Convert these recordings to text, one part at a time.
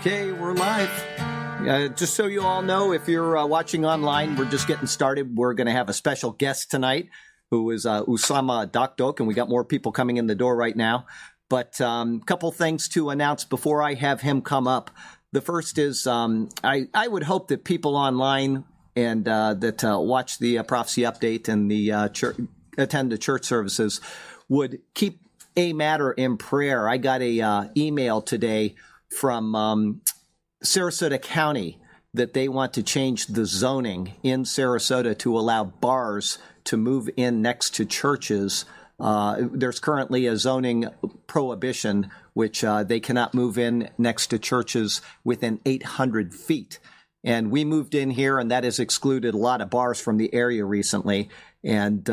Okay, we're live. Just so you all know, if you're watching online, we're just getting started. We're going to have a special guest tonight who is Usama Dakdok, and we got more people coming in the door right now. But a couple things to announce before I have him come up. The first is I would hope that people online and that watch the Prophecy Update and the attend the church services would keep a matter in prayer. I got a email today from Sarasota County that they want to change the zoning in Sarasota to allow bars to move in next to churches. There's currently a zoning prohibition, which they cannot move in next to churches within 800 feet. And we moved in here, and that has excluded a lot of bars from the area recently. And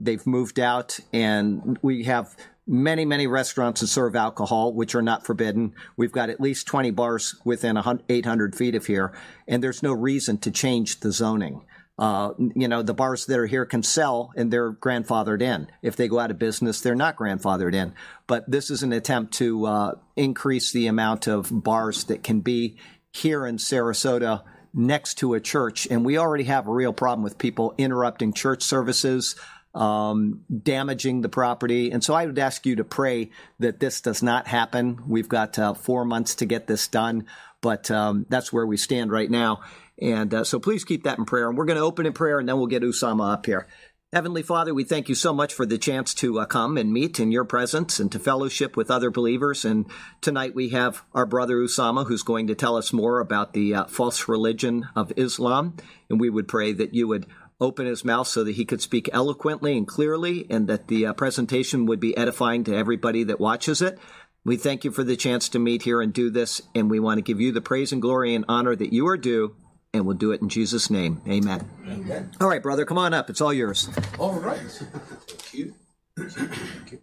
they've moved out, and we have many, many restaurants that serve alcohol, which are not forbidden. We've got at least 20 bars within 800 feet of here, and there's no reason to change the zoning. You know, the bars that are here can sell, and they're grandfathered in. If they go out of business, they're not grandfathered in. But this is an attempt to increase the amount of bars that can be here in Sarasota next to a church. And we already have a real problem with people interrupting church services, damaging the property. And so I would ask you to pray that this does not happen. We've got 4 months to get this done, but that's where we stand right now. And so please keep that in prayer. And we're going to open in prayer, and then we'll get Usama up here. Heavenly Father, we thank you so much for the chance to come and meet in your presence and to fellowship with other believers. And tonight we have our brother Usama, who's going to tell us more about the false religion of Islam. And we would pray that you would open his mouth so that he could speak eloquently and clearly, and that the presentation would be edifying to everybody that watches it. We thank you for the chance to meet here and do this, and we want to give you the praise and glory and honor that you are due, and we'll do it in Jesus' name. Amen. Amen. All right, brother, come on up. It's all yours. All right. Thank you. Thank you.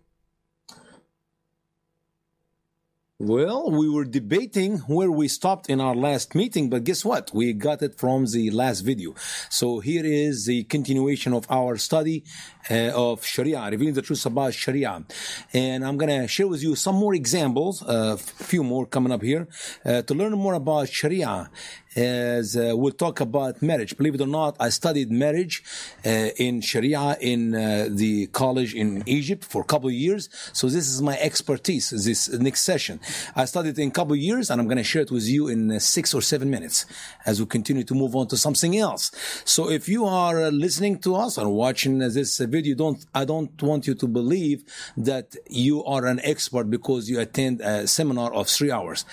Well, we were debating where we stopped in our last meeting, but guess what? We got it from the last video. So here is the continuation of our study of Sharia, revealing the truth about Sharia. And I'm going to share with you some more examples, a few more coming up here, to learn more about Sharia. As we'll talk about marriage. Believe it or not, I studied marriage in Sharia in the college in Egypt for a couple of years. So this is my expertise, this next session. I studied in a couple of years, and I'm going to share it with you in 6 or 7 minutes as we continue to move on to something else. So if you are listening to us or watching this video, I don't want you to believe that you are an expert because you attend a seminar of 3 hours.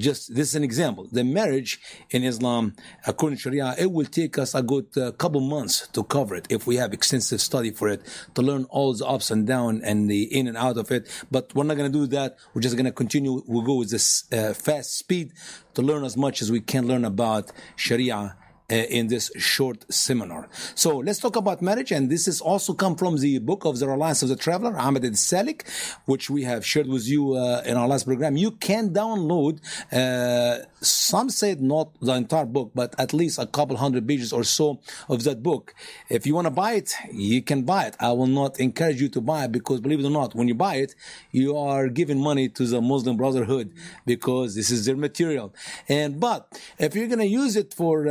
Just this is an example. The marriage in Islam, according to Sharia, it will take us a good couple months to cover it if we have extensive study for it, to learn all the ups and downs and the in and out of it. But we're not going to do that. We're just going to continue. We'll go with this fast speed to learn as much as we can learn about Sharia in this short seminar. So let's talk about marriage, and this is also come from the book of the Reliance of the Traveler, Ahmad al-Salik, which we have shared with you in our last program. You can download, some said not the entire book, but at least a couple hundred pages or so of that book. If you want to buy it, you can buy it. I will not encourage you to buy it because, believe it or not, when you buy it, you are giving money to the Muslim Brotherhood because this is their material. But if you're going to use it for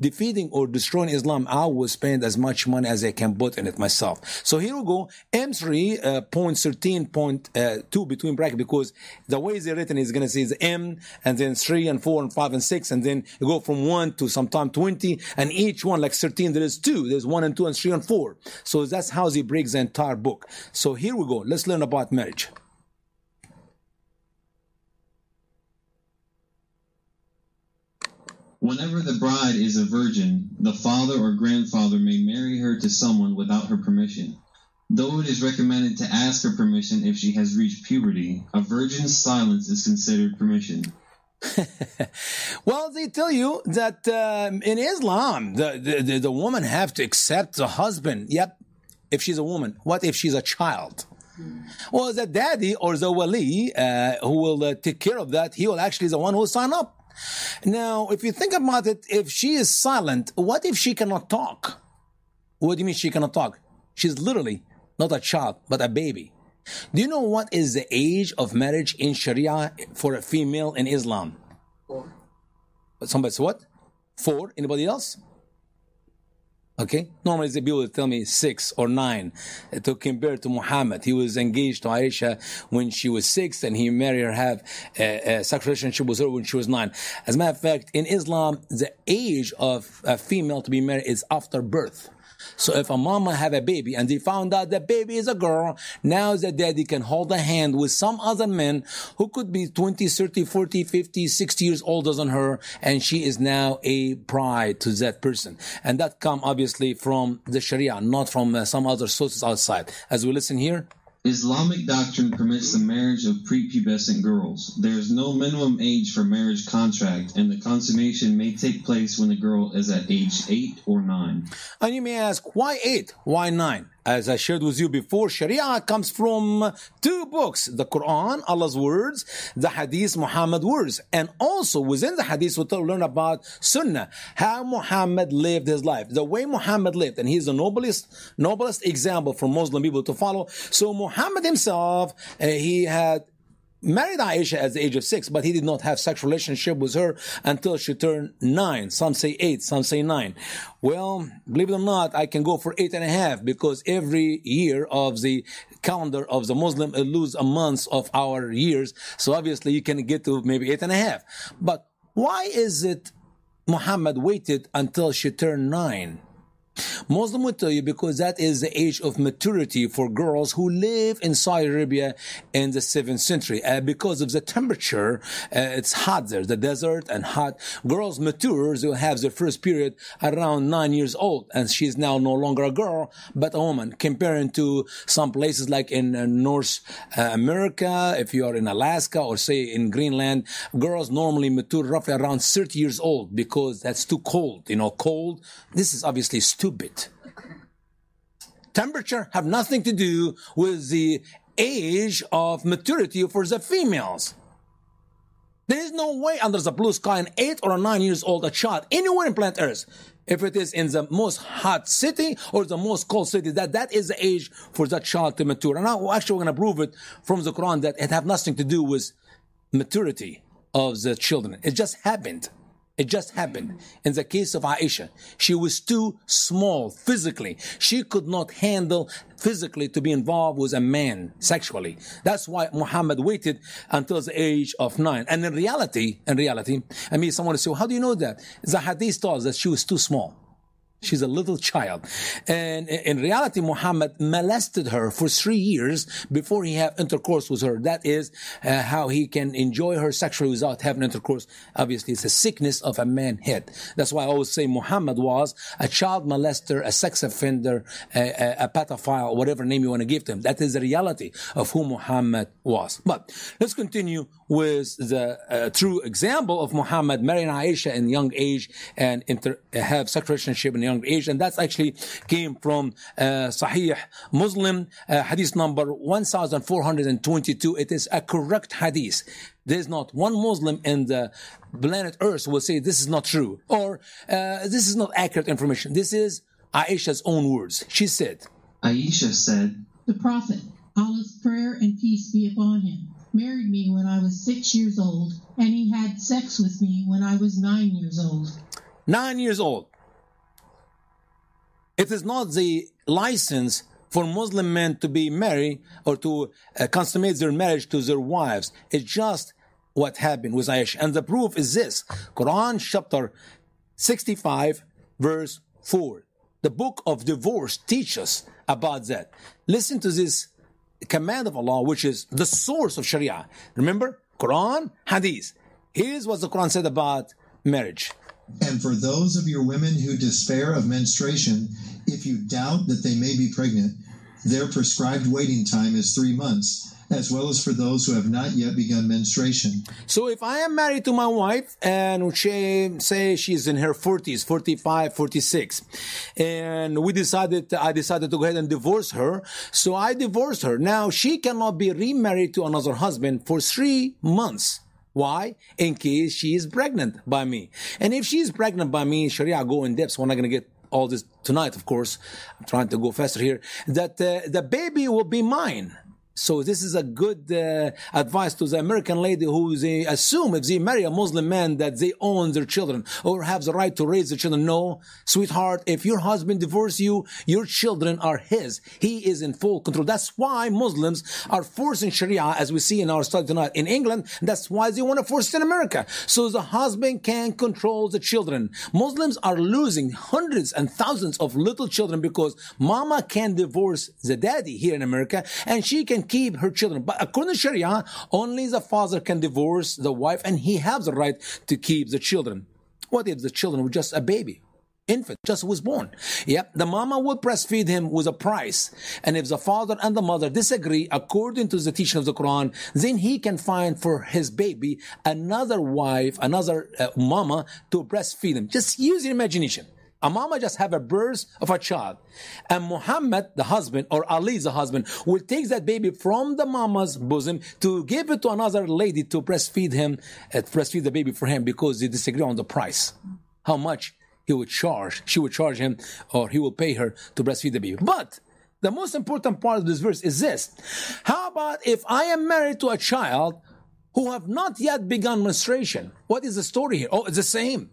defeating or destroying Islam, I will spend as much money as I can put in it myself. So here we go, M3.13.2 between brackets, because the way they're written is going to say the M, and then 3 and 4 and 5 and 6, and then you go from 1 to sometime 20, and each one, like 13, there is 2. There's 1 and 2 and 3 and 4. So that's how they break the entire book. So here we go. Let's learn about marriage. Whenever the bride is a virgin, the father or grandfather may marry her to someone without her permission. Though it is recommended to ask her permission if she has reached puberty, a virgin's silence is considered permission. Well, they tell you that in Islam, the woman have to accept the husband. Yep, if she's a woman. What if she's a child? Well, the daddy or the wali who will take care of that, he will actually the one who will sign up. Now, if you think about it, if she is silent, what if she cannot talk? What do you mean she cannot talk? She's literally not a child, but a baby. Do you know what is the age of marriage in Sharia for a female in Islam? Four. Somebody said what? Four? Anybody else? Okay. Normally the people tell me 6 or 9 to compare to Muhammad. He was engaged to Aisha when she was 6 and he married her, have a sexual relationship with her when she was 9. As a matter of fact, in Islam, the age of a female to be married is after birth. So if a mama have a baby and they found out the baby is a girl, now the daddy can hold a hand with some other men who could be 20, 30, 40, 50, 60 years older than her, and she is now a bride to that person. And that come obviously from the Sharia, not from some other sources outside. As we listen here. Islamic doctrine permits the marriage of prepubescent girls. There is no minimum age for marriage contract, and the consummation may take place when the girl is at age 8 or 9. And you may ask, why 8? Why 9? As I shared with you before, Sharia comes from 2 books, the Quran, Allah's words, the Hadith, Muhammad's words. And also within the Hadith, we learn about Sunnah, how Muhammad lived his life, the way Muhammad lived. And he's the noblest example for Muslim people to follow. So Muhammad himself, he had married Aisha at the age of 6, but he did not have sexual relationship with her until she turned 9. Some say 8, some say 9. Well, believe it or not, I can go for 8.5 because every year of the calendar of the Muslim, it lose a month of our years. So obviously you can get to maybe 8.5. But why is it Muhammad waited until she turned 9? Muslim would tell you because that is the age of maturity for girls who live in Saudi Arabia in the 7th century. Because of the temperature, it's hot there, the desert and hot. Girls mature, they will have their first period around 9 years old. And she's now no longer a girl, but a woman. Comparing to some places like in North America, if you are in Alaska or say in Greenland, girls normally mature roughly around 30 years old because that's too cold. You know, cold, this is obviously stupid. Temperature have nothing to do with the age of maturity for the females. There is no way under the blue sky an 8 or 9 years old a child anywhere in planet Earth, if it is in the most hot city or the most cold city, that is the age for that child to mature. And now actually we're going to prove it from the Quran that it have nothing to do with maturity of the children. It just happened. It just happened. In the case of Aisha, she was too small physically. She could not handle physically to be involved with a man sexually. That's why Muhammad waited until the age of 9. And in reality, I mean, someone will say, well, how do you know that? The Hadith tells that she was too small. She's a little child. And in reality, Muhammad molested her for 3 years before he had intercourse with her. That is how he can enjoy her sexually without having intercourse. Obviously, it's a sickness of a man's head. That's why I always say Muhammad was a child molester, a sex offender, a pedophile, whatever name you want to give to him. That is the reality of who Muhammad was. But let's continue with the true example of Muhammad marrying Aisha in young age and have sexual relationship in young age. And that's actually came from Sahih Muslim, Hadith number 1422. It is a correct Hadith. There's not one Muslim in the planet Earth will say this is not true or this is not accurate information. This is Aisha's own words. She said, Aisha said, the Prophet, Allah's prayer and peace be upon him, married me when I was 6 years old, and he had sex with me when I was 9 years old. 9 years old. It is not the license for Muslim men to be married or to consummate their marriage to their wives. It's just what happened with Aisha. And the proof is this, Quran chapter 65, verse 4. The book of divorce teaches about that. Listen to this command of Allah, which is the source of Sharia. Remember, Quran, Hadith. Here's what the Quran said about marriage. And for those of your women who despair of menstruation, if you doubt that they may be pregnant, their prescribed waiting time is 3 months, as well as for those who have not yet begun menstruation. So if I am married to my wife, and she say she's in her 40s, 45, 46, and I decided to go ahead and divorce her, so I divorced her. Now she cannot be remarried to another husband for 3 months. Why? In case she is pregnant by me. And if she is pregnant by me, Sharia go in depth, so we're not going to get all this tonight, of course. I'm trying to go faster here. That the baby will be mine. So this is a good advice to the American lady who they assume if they marry a Muslim man that they own their children or have the right to raise their children. No, sweetheart, if your husband divorces you, your children are his. He is in full control. That's why Muslims are forcing Sharia, as we see in our study tonight in England. That's why they want to force it in America. So the husband can control the children. Muslims are losing hundreds and thousands of little children because mama can divorce the daddy here in America and she can keep her children. But according to Sharia, only the father can divorce the wife and he has the right to keep the children. What if the children were just a baby? Infant just was born. Yep, the mama will breastfeed him with a price. And if the father and the mother disagree according to the teaching of the Quran, then he can find for his baby another wife, another mama to breastfeed him. Just use your imagination. A mama just have a birth of a child. And Muhammad, the husband, or Ali, the husband, will take that baby from the mama's bosom to give it to another lady to breastfeed him, breastfeed the baby for him because they disagree on the price. How much he would charge, she would charge him, or he will pay her to breastfeed the baby. But the most important part of this verse is this. How about if I am married to a child who have not yet begun menstruation? What is the story here? Oh, it's the same.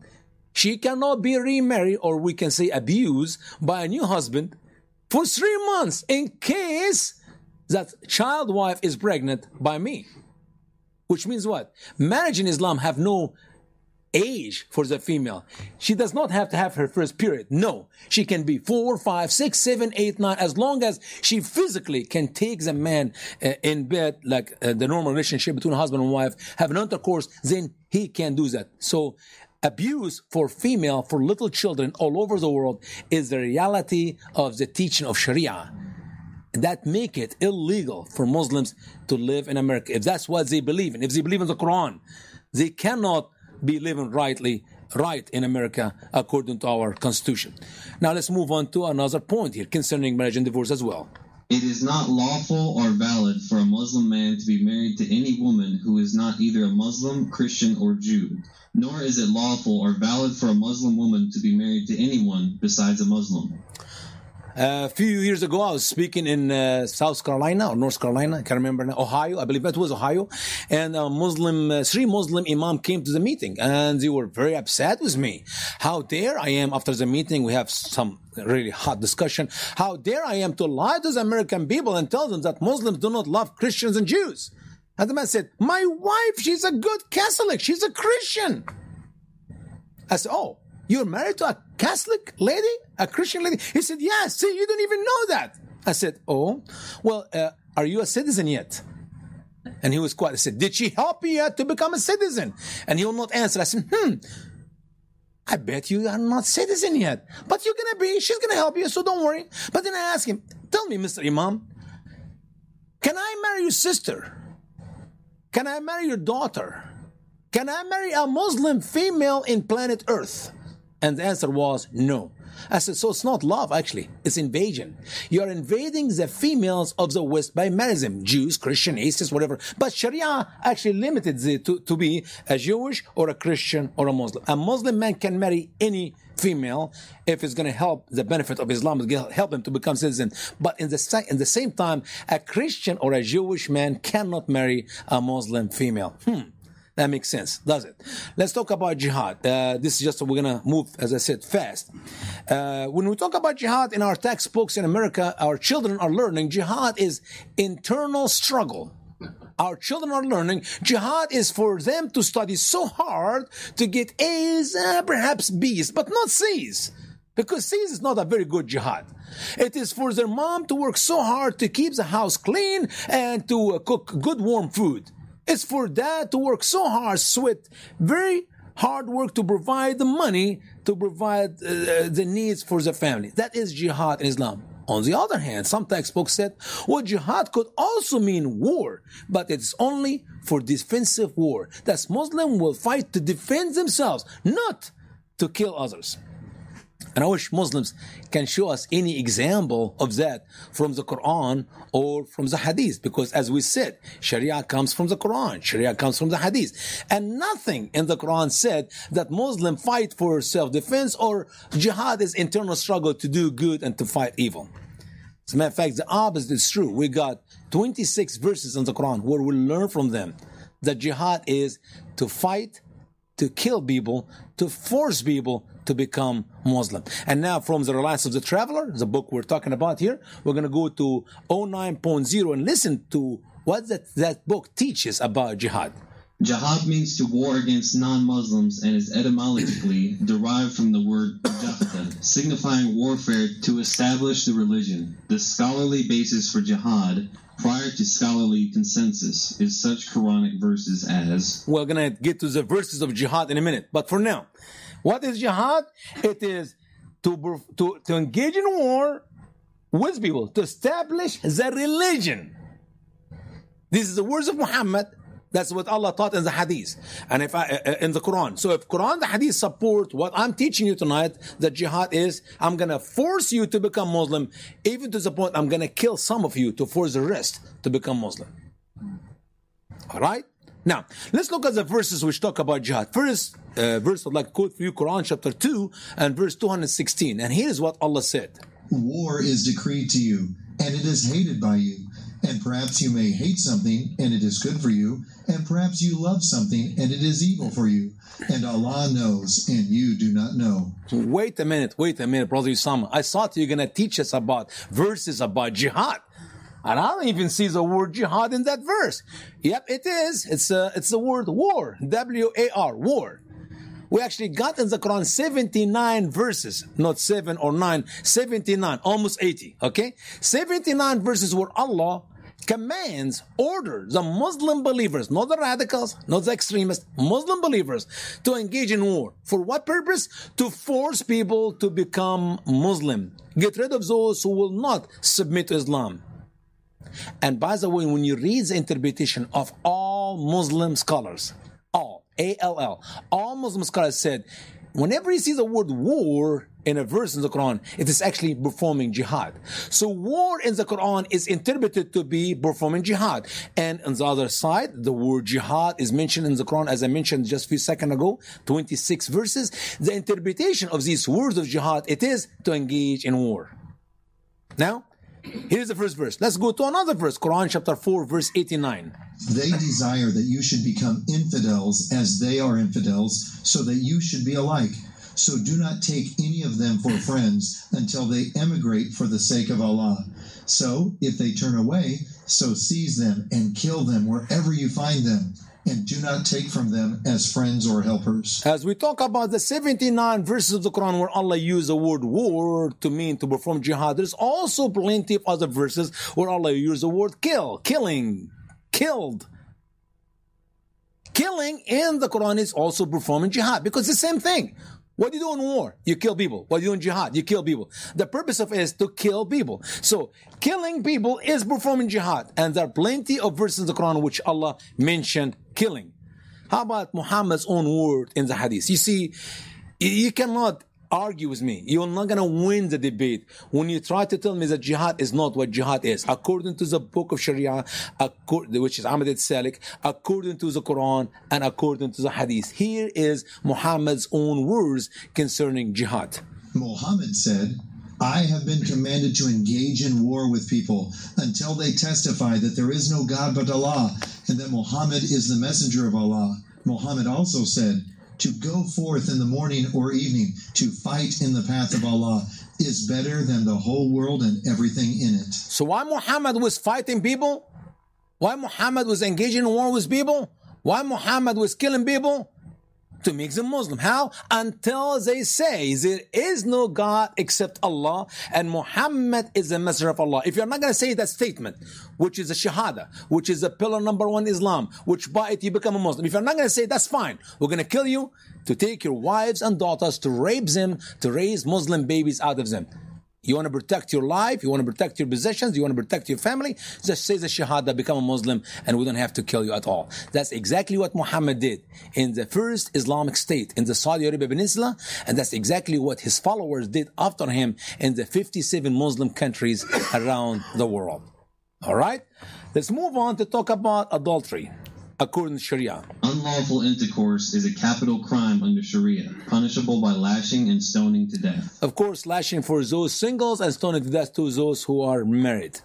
She cannot be remarried, or we can say abused, by a new husband for 3 months in case that child wife is pregnant by me. Which means what? Marriage in Islam have no age for the female. She does not have to have her first period. No, she can be 4, 5, 6, 7, 8, 9, as long as she physically can take the man in bed, like the normal relationship between husband and wife, have an intercourse, then he can do that. So abuse for female, for little children all over the world is the reality of the teaching of Sharia. That make it illegal for Muslims to live in America. If that's what they believe in, if they believe in the Quran, they cannot be living rightly, right in America according to our Constitution. Now let's move on to another point here concerning marriage and divorce as well. It is not lawful or valid for a Muslim man to be married to any woman who is not either a Muslim, Christian, or Jew. Nor is it lawful or valid for a Muslim woman to be married to anyone besides a Muslim. A few years ago, I was speaking in South Carolina or North Carolina, I can't remember now, Ohio, I believe that was Ohio, and a Muslim, three Muslim imam came to the meeting, and they were very upset with me. How dare I am, after the meeting, we have some really hot discussion, how dare I am to lie to the American people and tell them that Muslims do not love Christians and Jews. And the man said, my wife, she's a good Catholic, she's a Christian. I said, oh, you're married to a Catholic lady? A Christian lady? He said, yes. See, you don't even know that. I said, oh, well, are you a citizen yet? And he was quiet. I said, did she help you yet to become a citizen? And he will not answer. I said, I bet you are not citizen yet. But you're going to be. She's going to help you, so don't worry. But then I asked him, tell me, Mr. Imam, can I marry your sister? Can I marry your daughter? Can I marry a Muslim female in planet Earth? And the answer was no. I said, so it's not love, actually. It's invasion. You're invading the females of the West by marrying them. Jews, Christian, atheists, whatever. But Sharia actually limited it to be a Jewish or a Christian or a Muslim. A Muslim man can marry any female if it's going to help the benefit of Islam, help him to become citizen. But in the same time, a Christian or a Jewish man cannot marry a Muslim female. That makes sense, does it? Let's talk about jihad. This is just, we're going to move, as I said, fast. When we talk about jihad in our textbooks in America, our children are learning jihad is internal struggle. Our children are learning jihad is for them to study so hard to get A's, perhaps B's, but not C's. Because C's is not a very good jihad. It is for their mom to work so hard to keep the house clean and to cook good warm food. It's for dad to work so hard, sweat, very hard work to provide the money, to provide the needs for the family. That is jihad in Islam. On the other hand, some textbooks said, well, jihad could also mean war, but it's only for defensive war. That Muslims will fight to defend themselves, not to kill others. And I wish Muslims can show us any example of that from the Quran or from the Hadith. Because as we said, Sharia comes from the Quran, Sharia comes from the Hadith. And nothing in the Quran said that Muslims fight for self-defense or jihad is internal struggle to do good and to fight evil. As a matter of fact, the opposite is true. We got 26 verses in the Quran where we learn from them that jihad is to fight, to kill people, to force people to become Muslim. And now from the Reliance of the Traveler, the book we're talking about here, we're going to go to 09.0 and listen to what that book teaches about jihad. Jihad means to war against non-Muslims and is etymologically derived from the word jahada, signifying warfare to establish the religion. The scholarly basis for jihad, prior to scholarly consensus, is such Quranic verses as... We're going to get to the verses of jihad in a minute, but for now, what is jihad? It is to engage in war with people, to establish the religion. This is the words of Muhammad. That's what Allah taught in the Hadith and in the Quran. So if Quran and the Hadith support what I'm teaching you tonight, that jihad is, I'm going to force you to become Muslim, even to the point I'm going to kill some of you to force the rest to become Muslim. All right? Now, let's look at the verses which talk about jihad. First verse I'd like to quote for you, Quran chapter 2 and verse 216. And here's what Allah said. War is decreed to you, and it is hated by you. And perhaps you may hate something, and it is good for you. And perhaps you love something, and it is evil for you. And Allah knows, and you do not know. Wait a minute, Brother Usama. I thought you were going to teach us about verses about jihad. And I don't even see the word jihad in that verse. Yep, it is. It's the word war, W-A-R, war. We actually got in the Quran 79 verses, not 7 or 9, 79, almost 80, okay? 79 verses where Allah commands, orders the Muslim believers, not the radicals, not the extremists, Muslim believers, to engage in war. For what purpose? To force people to become Muslim. Get rid of those who will not submit to Islam. And by the way, when you read the interpretation of all Muslim scholars, A-L-L. All Muslim scholars said, whenever you see the word war in a verse in the Quran, it is actually performing jihad. So war in the Quran is interpreted to be performing jihad. And on the other side, the word jihad is mentioned in the Quran, as I mentioned just a few seconds ago, 26 verses. The interpretation of these words of jihad, it is to engage in war. Now, here's the first verse. Let's go to another verse, Quran chapter 4, verse 89. They desire that you should become infidels as they are infidels, so that you should be alike. So do not take any of them for friends until they emigrate for the sake of Allah. So if they turn away, so seize them and kill them wherever you find them. And do not take from them as friends or helpers. As we talk about the 79 verses of the Quran where Allah used the word war to mean to perform jihad, there's also plenty of other verses where Allah used the word kill, killing, killed. Killing in the Quran is also performing jihad because it's the same thing. What do you do in war? You kill people. What do you do in jihad? You kill people. The purpose of it is to kill people. So killing people is performing jihad. And there are plenty of verses in the Quran which Allah mentioned killing. How about Muhammad's own word in the Hadith? You see, you cannot argue with me. You're not going to win the debate when you try to tell me that jihad is not what jihad is. According to the book of Sharia, which is Ahmad al-Salik, according to the Quran, and according to the Hadith. Here is Muhammad's own words concerning jihad. Muhammad said, I have been commanded to engage in war with people until they testify that there is no God but Allah and that Muhammad is the messenger of Allah. Muhammad also said, to go forth in the morning or evening to fight in the path of Allah is better than the whole world and everything in it. So why Muhammad was fighting people? Why Muhammad was engaging in war with people? Why Muhammad was killing people? To make them Muslim. How? Until they say there is no God except Allah and Muhammad is the messenger of Allah. If you're not going to say that statement, which is a shahada, which is a pillar number one Islam, which by it you become a Muslim. If you're not going to say, that's fine. We're going to kill you, to take your wives and daughters, to rape them, to raise Muslim babies out of them. You want to protect your life, you want to protect your possessions, you want to protect your family, just say the shahada, become a Muslim, and we don't have to kill you at all. That's exactly what Muhammad did in the first Islamic state, in the Saudi Arabia Peninsula, and that's exactly what his followers did after him in the 57 Muslim countries around the world. All right? Let's move on to talk about adultery. according to Sharia. Unlawful intercourse is a capital crime under Sharia, punishable by lashing and stoning to death. Of course, lashing for those singles and stoning to death to those who are married.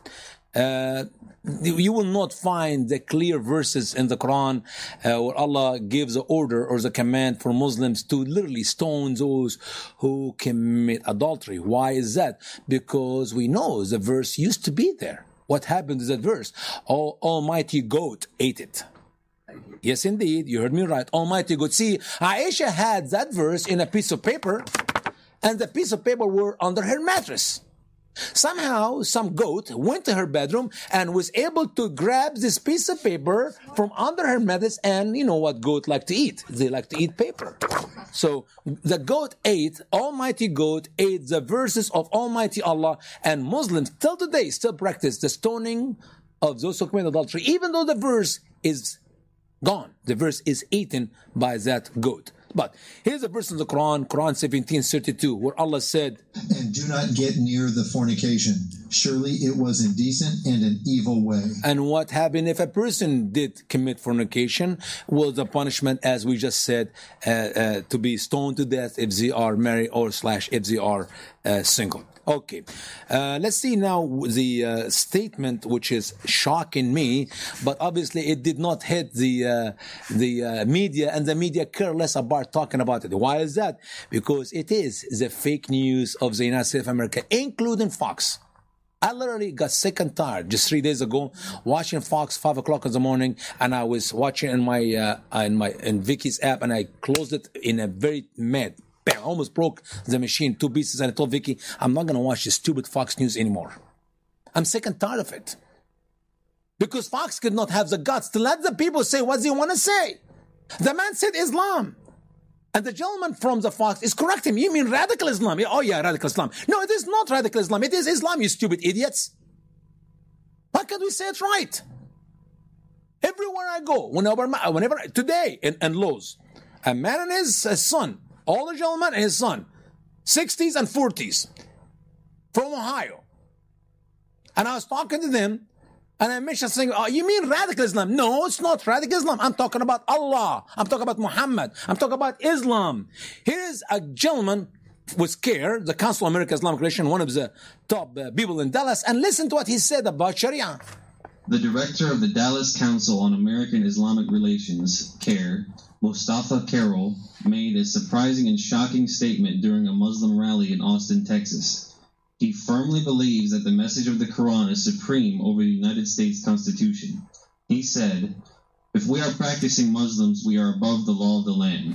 You will not find the clear verses in the Quran where Allah gives the order or the command for Muslims to literally stone those who commit adultery. Why is that? Because we know the verse used to be there. What happened to that verse? Oh, Almighty Goat ate it. Yes, indeed. You heard me right. Almighty Goat. See, Aisha had that verse in a piece of paper, and the piece of paper were under her mattress. Somehow, some goat went to her bedroom and was able to grab this piece of paper from under her mattress. And you know what goat like to eat? They like to eat paper. So the goat ate, Almighty Goat ate the verses of Almighty Allah. And Muslims till today still practice the stoning of those who commit adultery, even though the verse is gone. The verse is eaten by that goat. But here's a verse in the Quran, Quran 17:32, where Allah said, "And do not get near the fornication. Surely it was indecent and an evil way." And what happened if a person did commit fornication? Was the punishment, as we just said, to be stoned to death if they are married or slash if they are single. Okay, let's see now the statement which is shocking me, but obviously it did not hit the media, and the media care less about talking about it. Why is that? Because it is the fake news of the United States of America, including Fox. I literally got sick and tired just 3 days ago watching Fox 5 o'clock in the morning, and I was watching in Vicky's app, and I closed it in a very mad. I almost broke the machine, two pieces, and I told Vicky, I'm not going to watch this stupid Fox News anymore. I'm sick and tired of it. Because Fox could not have the guts to let the people say what they want to say. The man said Islam. And the gentleman from the Fox is correcting me. You mean radical Islam? Oh yeah, radical Islam. No, it is not radical Islam. It is Islam, you stupid idiots. Why can't we say it right? Everywhere I go, whenever today in Lowe's, a man and his son, older gentleman and his son, 60s and 40s, from Ohio. And I was talking to them, and I mentioned saying, "Oh, you mean radical Islam?" No, it's not radical Islam. I'm talking about Allah. I'm talking about Muhammad. I'm talking about Islam. Here's a gentleman with CARE, the Council of American Islamic Relations, one of the top people in Dallas, and listen to what he said about Sharia. The director of the Dallas Council on American Islamic Relations, CARE, Mustafa Carroll, made a surprising and shocking statement during a Muslim rally in Austin, Texas. He firmly believes that the message of the Quran is supreme over the United States Constitution. He said, "If we are practicing Muslims, we are above the law of the land."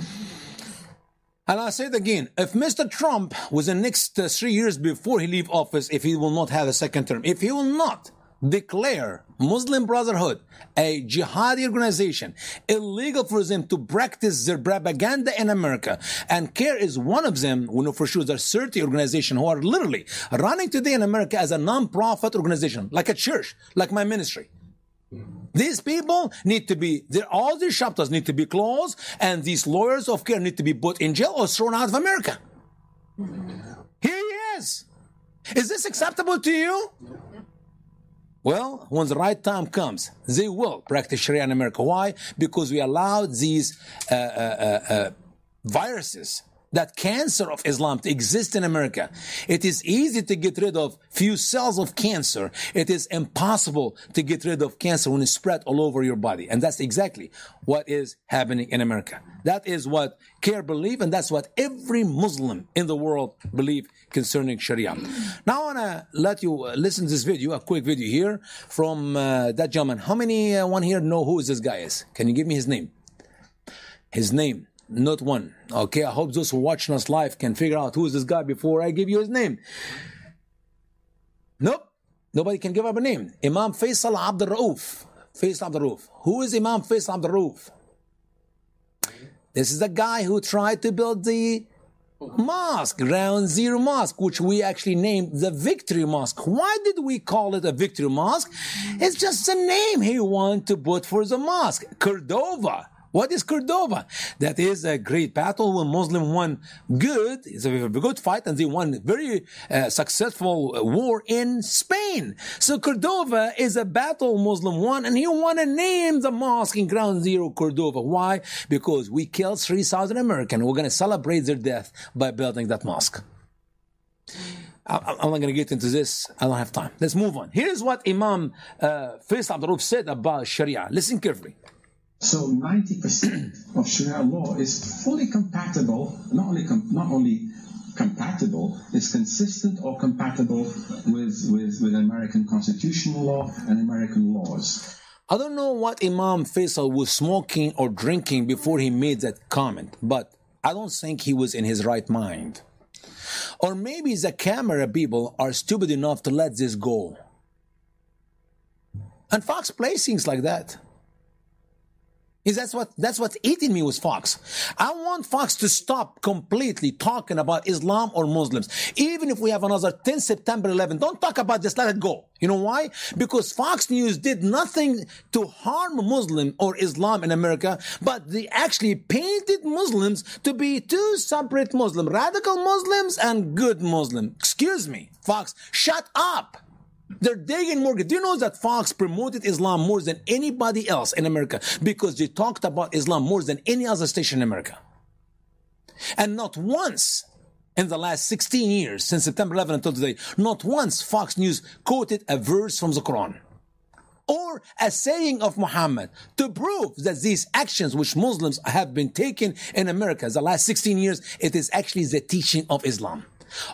And I'll say it again. If Mr. Trump was in the next 3 years before he leaves office, if he will not have a second term, if he will not declare Muslim Brotherhood a jihadi organization, illegal for them to practice their propaganda in America. And CARE is one of them. We know for sure there are 30 organizations who are literally running today in America as a non-profit organization, like a church, like my ministry. These people need to be, all these chapters need to be closed, and these lawyers of CARE need to be put in jail or thrown out of America. Here he is. Is this acceptable to you? Well, when the right time comes, they will practice Sharia in America. Why? Because we allowed these viruses, that cancer of Islam, to exist in America. It is easy to get rid of few cells of cancer. It is impossible to get rid of cancer when it's spread all over your body. And that's exactly what is happening in America. That is what CARE believe, and that's what every Muslim in the world believe concerning Sharia. Now I want to let you listen to this video, a quick video here from that gentleman. How many one here know who this guy is? Can you give me his name? His name. Not one. Okay, I hope those who are watching us live can figure out who is this guy before I give you his name. Nope, nobody can give up a name. Imam Faisal Abdul Rauf. Faisal Abdul Rauf. Who is Imam Faisal Abdul Rauf? This is the guy who tried to build the mosque, Ground Zero Mosque, which we actually named the Victory Mosque. Why did we call it a Victory Mosque? It's just a name he wanted to put for the mosque. Cordoba. What is Cordoba? That is a great battle when Muslim won good. It's a very good fight, and they won very successful war in Spain. So Cordoba is a battle Muslim won, and he want to name the mosque in Ground Zero Cordoba. Why? Because we killed 3,000 Americans. We're going to celebrate their death by building that mosque. I'm not going to get into this. I don't have time. Let's move on. Here's what Imam Faisal Abdul Rauf said about Sharia. Listen carefully. So 90% of Sharia law is fully compatible, not only compatible, it's consistent or compatible with American constitutional law and American laws. I don't know what Imam Faisal was smoking or drinking before he made that comment, but I don't think he was in his right mind. Or maybe the camera people are stupid enough to let this go. And Fox plays things like that. That's what's eating me with Fox. I want Fox to stop completely talking about Islam or Muslims. Even if we have another 10 September 11, don't talk about this, let it go. You know why? Because Fox News did nothing to harm Muslim or Islam in America, but they actually painted Muslims to be two separate Muslims, radical Muslims and good Muslims. Excuse me, Fox, shut up. They're digging more. Do you know that Fox promoted Islam more than anybody else in America because they talked about Islam more than any other station in America? And not once in the last 16 years, since September 11 until today, not once Fox News quoted a verse from the Quran or a saying of Muhammad to prove that these actions which Muslims have been taking in America the last 16 years, it is actually the teaching of Islam.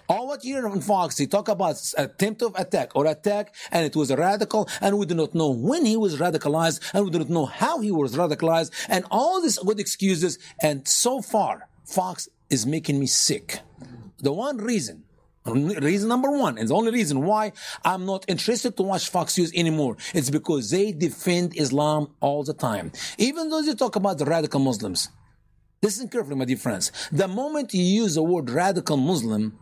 All what you hear on Fox, they talk about attempted attack or attack, and it was a radical, and we do not know when he was radicalized, and we do not know how he was radicalized, and all these good excuses. And so far, Fox is making me sick. The one reason, reason number one, and the only reason why I'm not interested to watch Fox News anymore, it's because they defend Islam all the time. Even though they talk about the radical Muslims. Listen carefully, my dear friends. The moment you use the word radical Muslim,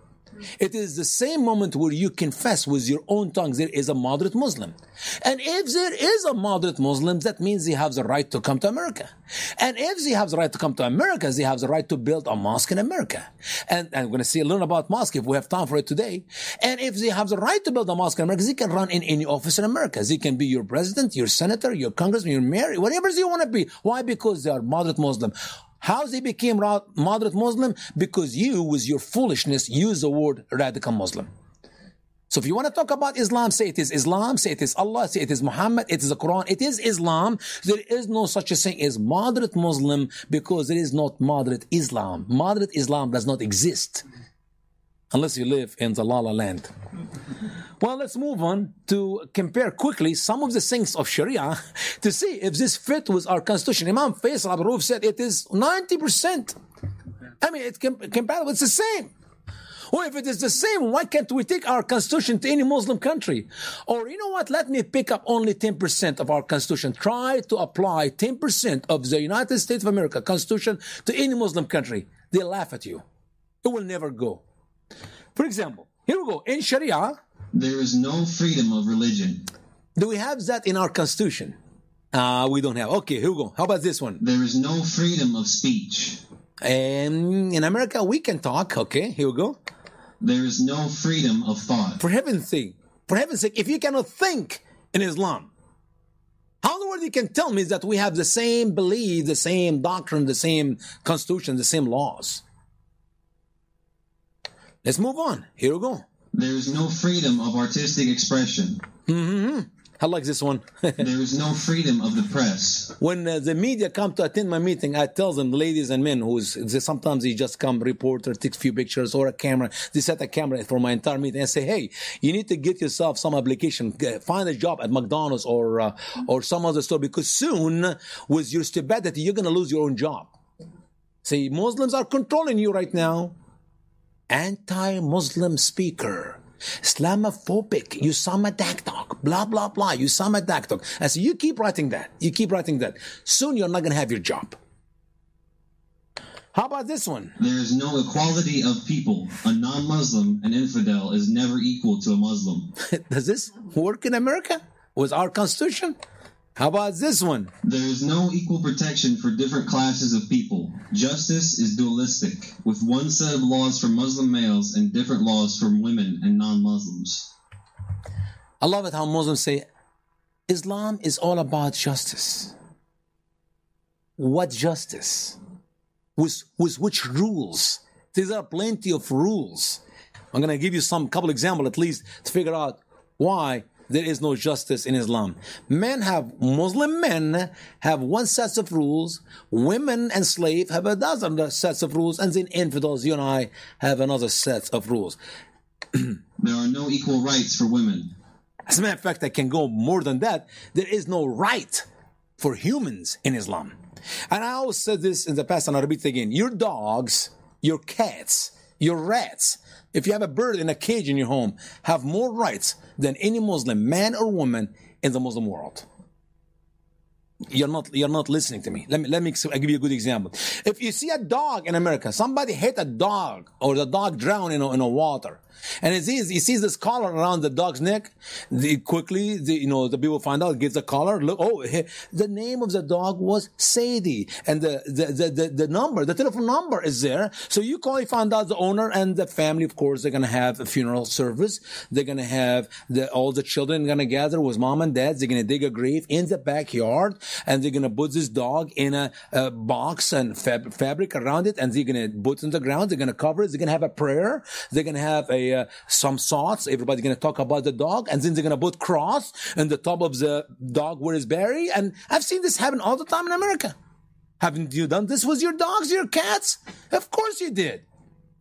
it is the same moment where you confess with your own tongue there is a moderate Muslim. And if there is a moderate Muslim, that means they have the right to come to America. And if they have the right to come to America, they have the right to build a mosque in America. And I'm going to see learn about mosque if we have time for it today. And if they have the right to build a mosque in America, they can run in any office in America. They can be your president, your senator, your congressman, your mayor, whatever they want to be. Why? Because they are moderate Muslim. How they became moderate Muslim? Because you, with your foolishness, use the word radical Muslim. So if you want to talk about Islam, say it is Islam, say it is Allah, say it is Muhammad, it is the Quran, it is Islam. There is no such a thing as moderate Muslim because there is not moderate Islam. Moderate Islam does not exist unless you live in the La-La land. Well, let's move on to compare quickly some of the things of Sharia to see if this fit with our constitution. Imam Faisal Abdul Rauf said it is 90%. I mean, it's compatible. It's the same. Or if it is the same, why can't we take our constitution to any Muslim country? Or you know what? Let me pick up only 10% of our constitution. Try to apply 10% of the United States of America constitution to any Muslim country. They laugh at you. It will never go. For example, here we go. In Sharia, there is no freedom of religion. Do we have that in our constitution? We don't have. Okay, here we go. How about this one? There is no freedom of speech. In America, we can talk. Okay, here we go. There is no freedom of thought. For heaven's sake, if you cannot think in Islam, how in the world you can tell me that we have the same belief, the same doctrine, the same constitution, the same laws? Let's move on. Here we go. There is no freedom of artistic expression. Mm-hmm. I like this one. There is no freedom of the press. When the media come to attend my meeting, I tell them, ladies and men, sometimes they just come, reporter, takes a few pictures or a camera. They set a camera for my entire meeting and say, hey, you need to get yourself some application. Find a job at McDonald's or some other store, because soon, with your stupidity, you're going to lose your own job. See, Muslims are controlling you right now. Anti-Muslim speaker, Islamophobic, Usama Dakdok, blah, blah, blah, Usama Dakdok. I said, you keep writing that. Soon you're not going to have your job. How about this one? There is no equality of people. A non-Muslim, an infidel, is never equal to a Muslim. Does this work in America with our constitution? How about this one? There is no equal protection for different classes of people. Justice is dualistic, with one set of laws for Muslim males and different laws for women and non-Muslims. I love it how Muslims say, Islam is all about justice. What justice? With which rules? These are plenty of rules. I'm going to give you some couple examples at least to figure out why there is no justice in Islam. Muslim men have one set of rules. Women and slaves have a dozen sets of rules. And then infidels, you and I, have another set of rules. There are no equal rights for women. As a matter of fact, I can go more than that. There is no right for humans in Islam. And I always said this in the past, and I'll repeat it again. Your dogs, your cats, your rats, if you have a bird in a cage in your home, have more rights than any Muslim man or woman in the Muslim world. You're not listening to me. Let me give you a good example. If you see a dog in America, somebody hit a dog or the dog drowned in a water, and he sees this collar around the dog's neck, the people find out, gives the collar. Look, the name of the dog was Sadie, and the telephone number is there. So you call, you find out the owner and the family. Of course, they're gonna have a funeral service. They're gonna have all the children gonna gather with mom and dad. They're gonna dig a grave in the backyard. And they're going to put this dog in a box and fabric around it, and they're going to put it on the ground. They're going to cover it. They're going to have a prayer. They're going to have some thoughts. Everybody's going to talk about the dog, and then they're going to put cross on the top of the dog where it's buried. And I've seen this happen all the time in America. Haven't you done this with your dogs, your cats? Of course you did.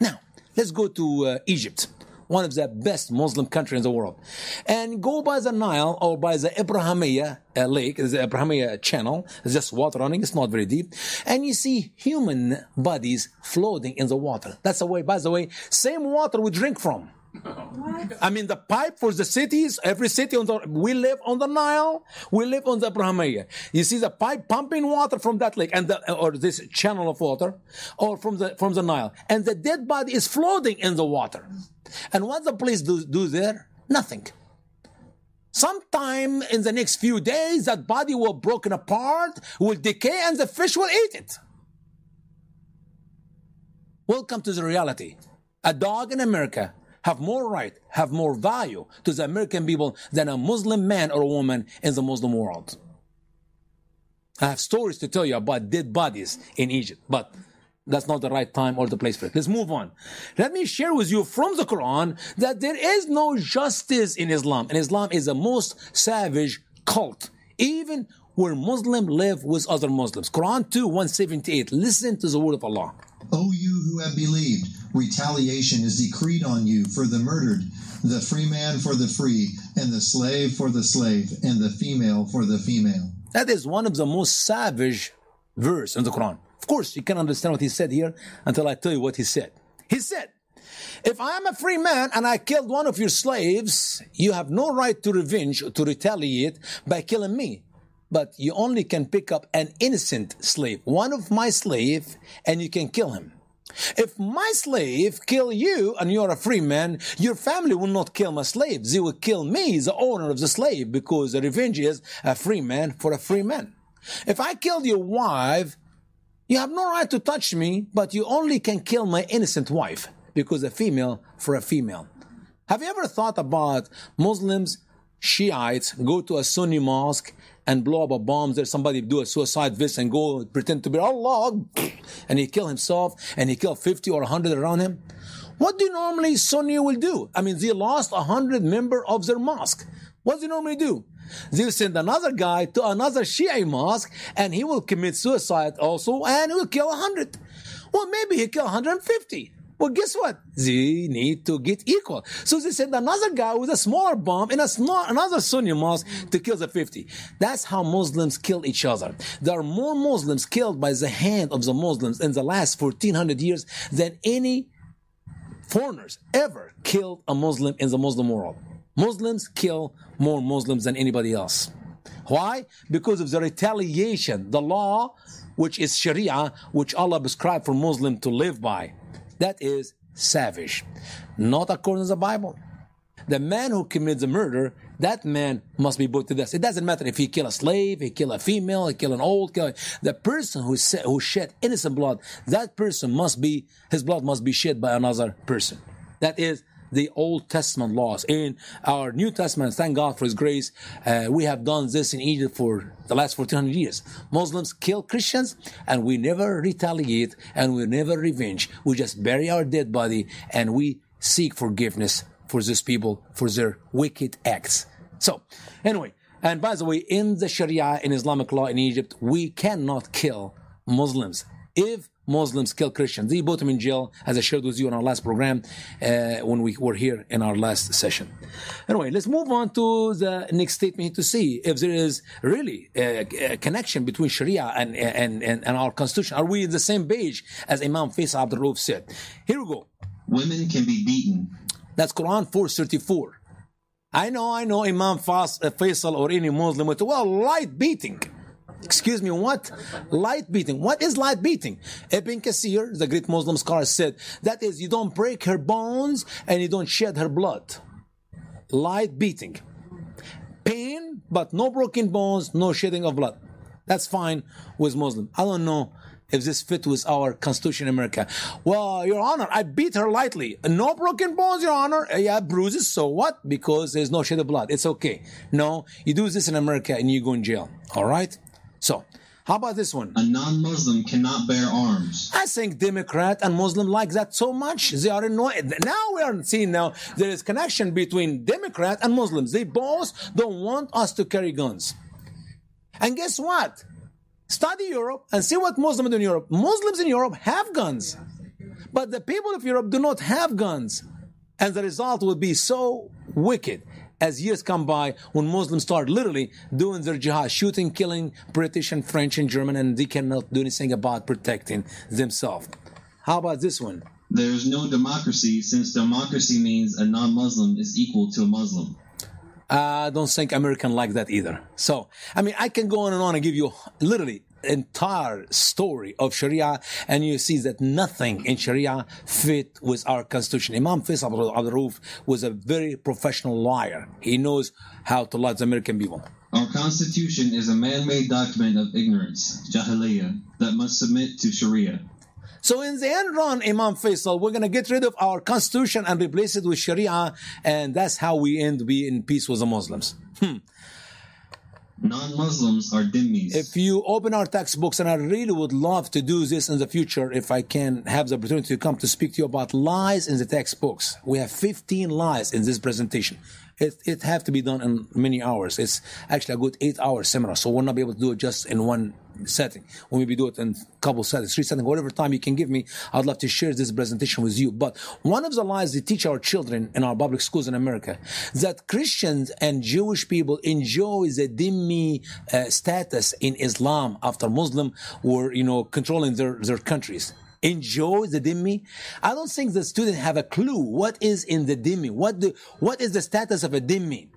Now, let's go to Egypt, one of the best Muslim countries in the world, and go by the Nile or by the Ibrahimiya lake, the Ibrahimiya channel. It's just water running. It's not very deep. And you see human bodies floating in the water. That's the way, by the way, same water we drink from. What? I mean, the pipe for the cities, every city we live on the Nile, we live on the Ibrahimiya. You see the pipe pumping water from that lake and or this channel of water, or from the Nile, and the dead body is floating in the water. And what the police do there? Nothing. Sometime in the next few days, that body will broken apart, will decay, and the fish will eat it. Welcome to the reality. A dog in America have more right, have more value to the American people than a Muslim man or a woman in the Muslim world. I have stories to tell you about dead bodies in Egypt, but that's not the right time or the place for it. Let's move on. Let me share with you from the Quran that there is no justice in Islam. And Islam is the most savage cult, even where Muslims live with other Muslims. Quran 2:178. Listen to the word of Allah. O you who have believed, retaliation is decreed on you for the murdered, the free man for the free, and the slave for the slave, and the female for the female. That is one of the most savage verse in the Quran. Of course, you can't understand what he said here until I tell you what he said. He said, if I am a free man and I killed one of your slaves, you have no right to revenge or to retaliate by killing me. But you only can pick up an innocent slave, one of my slaves, and you can kill him. If my slave kill you and you're a free man, your family will not kill my slaves. They will kill me, the owner of the slave, because the revenge is a free man for a free man. If I killed your wife, you have no right to touch me, but you only can kill my innocent wife, because a female for a female. Have you ever thought about Muslims, Shiites, go to a Sunni mosque and blow up a bomb there, somebody do a suicide vest and go pretend to be Allah, and he kill himself, and he kill 50 or 100 around him? What do normally Sunni will do? I mean, they lost 100 members of their mosque. What do they normally do? They'll send another guy to another Shia mosque, and he will commit suicide also, and he will kill 100. Well, maybe he'll kill 150. Well, guess what? They need to get equal. So they send another guy with a smaller bomb in another Sunni mosque to kill the 50. That's how Muslims kill each other. There are more Muslims killed by the hand of the Muslims in the last 1,400 years than any foreigners ever killed a Muslim in the Muslim world. Muslims kill more Muslims than anybody else. Why? Because of the retaliation, the law, which is Sharia, which Allah prescribed for Muslims to live by. That is savage. Not according to the Bible. The man who committed the murder, that man must be put to death. It doesn't matter if he killed a slave, he killed a female, he killed an old. The person who shed innocent blood, that person must be, his blood must be shed by another person. That is the Old Testament laws. In our New Testament, thank God for His grace, we have done this in Egypt for the last 1,400 years. Muslims kill Christians, and we never retaliate, and we never revenge. We just bury our dead body, and we seek forgiveness for these people, for their wicked acts. So, anyway, and by the way, in the Sharia, in Islamic law in Egypt, we cannot kill Muslims. If Muslims kill Christians, they put them in jail, as I shared with you in our last program when we were here in our last session. Anyway, let's move on to the next statement to see if there is really a connection between Sharia and our constitution. Are we on the same page as Imam Faisal Abdul Rauf said? Here we go. Women can be beaten. That's Quran 4:34. I know Imam Faisal or any Muslim would say, well, light beating. Excuse me, what? Light beating. What is light beating? Ibn Kasir, the great Muslim scholar, said that is you don't break her bones and you don't shed her blood. Light beating. Pain, but no broken bones, no shedding of blood. That's fine with Muslim. I don't know if this fits with our constitution in America. Well, Your Honor, I beat her lightly. No broken bones, Your Honor. Yeah, bruises, so what? Because there's no shed of blood. It's okay. No, you do this in America and you go in jail. All right? So, how about this one? A non-Muslim cannot bear arms. I think Democrat and Muslim like that so much. They are annoyed. Now we are seeing now there is connection between Democrat and Muslims. They both don't want us to carry guns. And guess what? Study Europe and see what Muslims do in Europe. Muslims in Europe have guns. But the people of Europe do not have guns. And the result will be so wicked. As years come by, when Muslims start literally doing their jihad, shooting, killing British and French and German, and they cannot do anything about protecting themselves. How about this one? There's no democracy, since democracy means a non-Muslim is equal to a Muslim. I don't think Americans like that either. So, I mean, I can go on and give you literally entire story of Sharia, and you see that nothing in Sharia fit with our constitution. Imam Faisal Abdul Rauf was a very professional liar. He knows how to lie to American people. Our constitution is a man-made document of ignorance, jahiliyyah, that must submit to Sharia. So in the end run, Imam Faisal, we're going to get rid of our constitution and replace it with Sharia, and that's how we end be in peace with the Muslims. Non-Muslims are dhimmis. If you open our textbooks, and I really would love to do this in the future if I can have the opportunity to come to speak to you about lies in the textbooks. We have 15 lies in this presentation. It have to be done in many hours. It's actually a good 8-hour seminar, so we'll not be able to do it just in one setting. We'll maybe do it in a couple settings, 3 settings, whatever time you can give me. I'd love to share this presentation with you. But one of the lies they teach our children in our public schools in America, that Christians and Jewish people enjoy the dhimmi status in Islam after Muslim were, controlling their countries. Enjoy the dhimmi. I don't think the students have a clue what is in the dhimmi. What is the status of a dhimmi?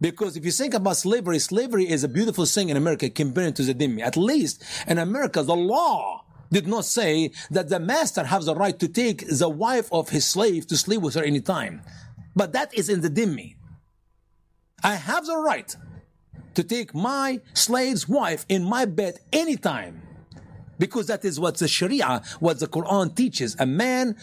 Because if you think about slavery, slavery is a beautiful thing in America compared to the dhimmi. At least in America, the law did not say that the master has the right to take the wife of his slave to sleep with her any time. But that is in the dhimmi. I have the right to take my slave's wife in my bed anytime. Because that is what the Sharia, what the Quran teaches. A man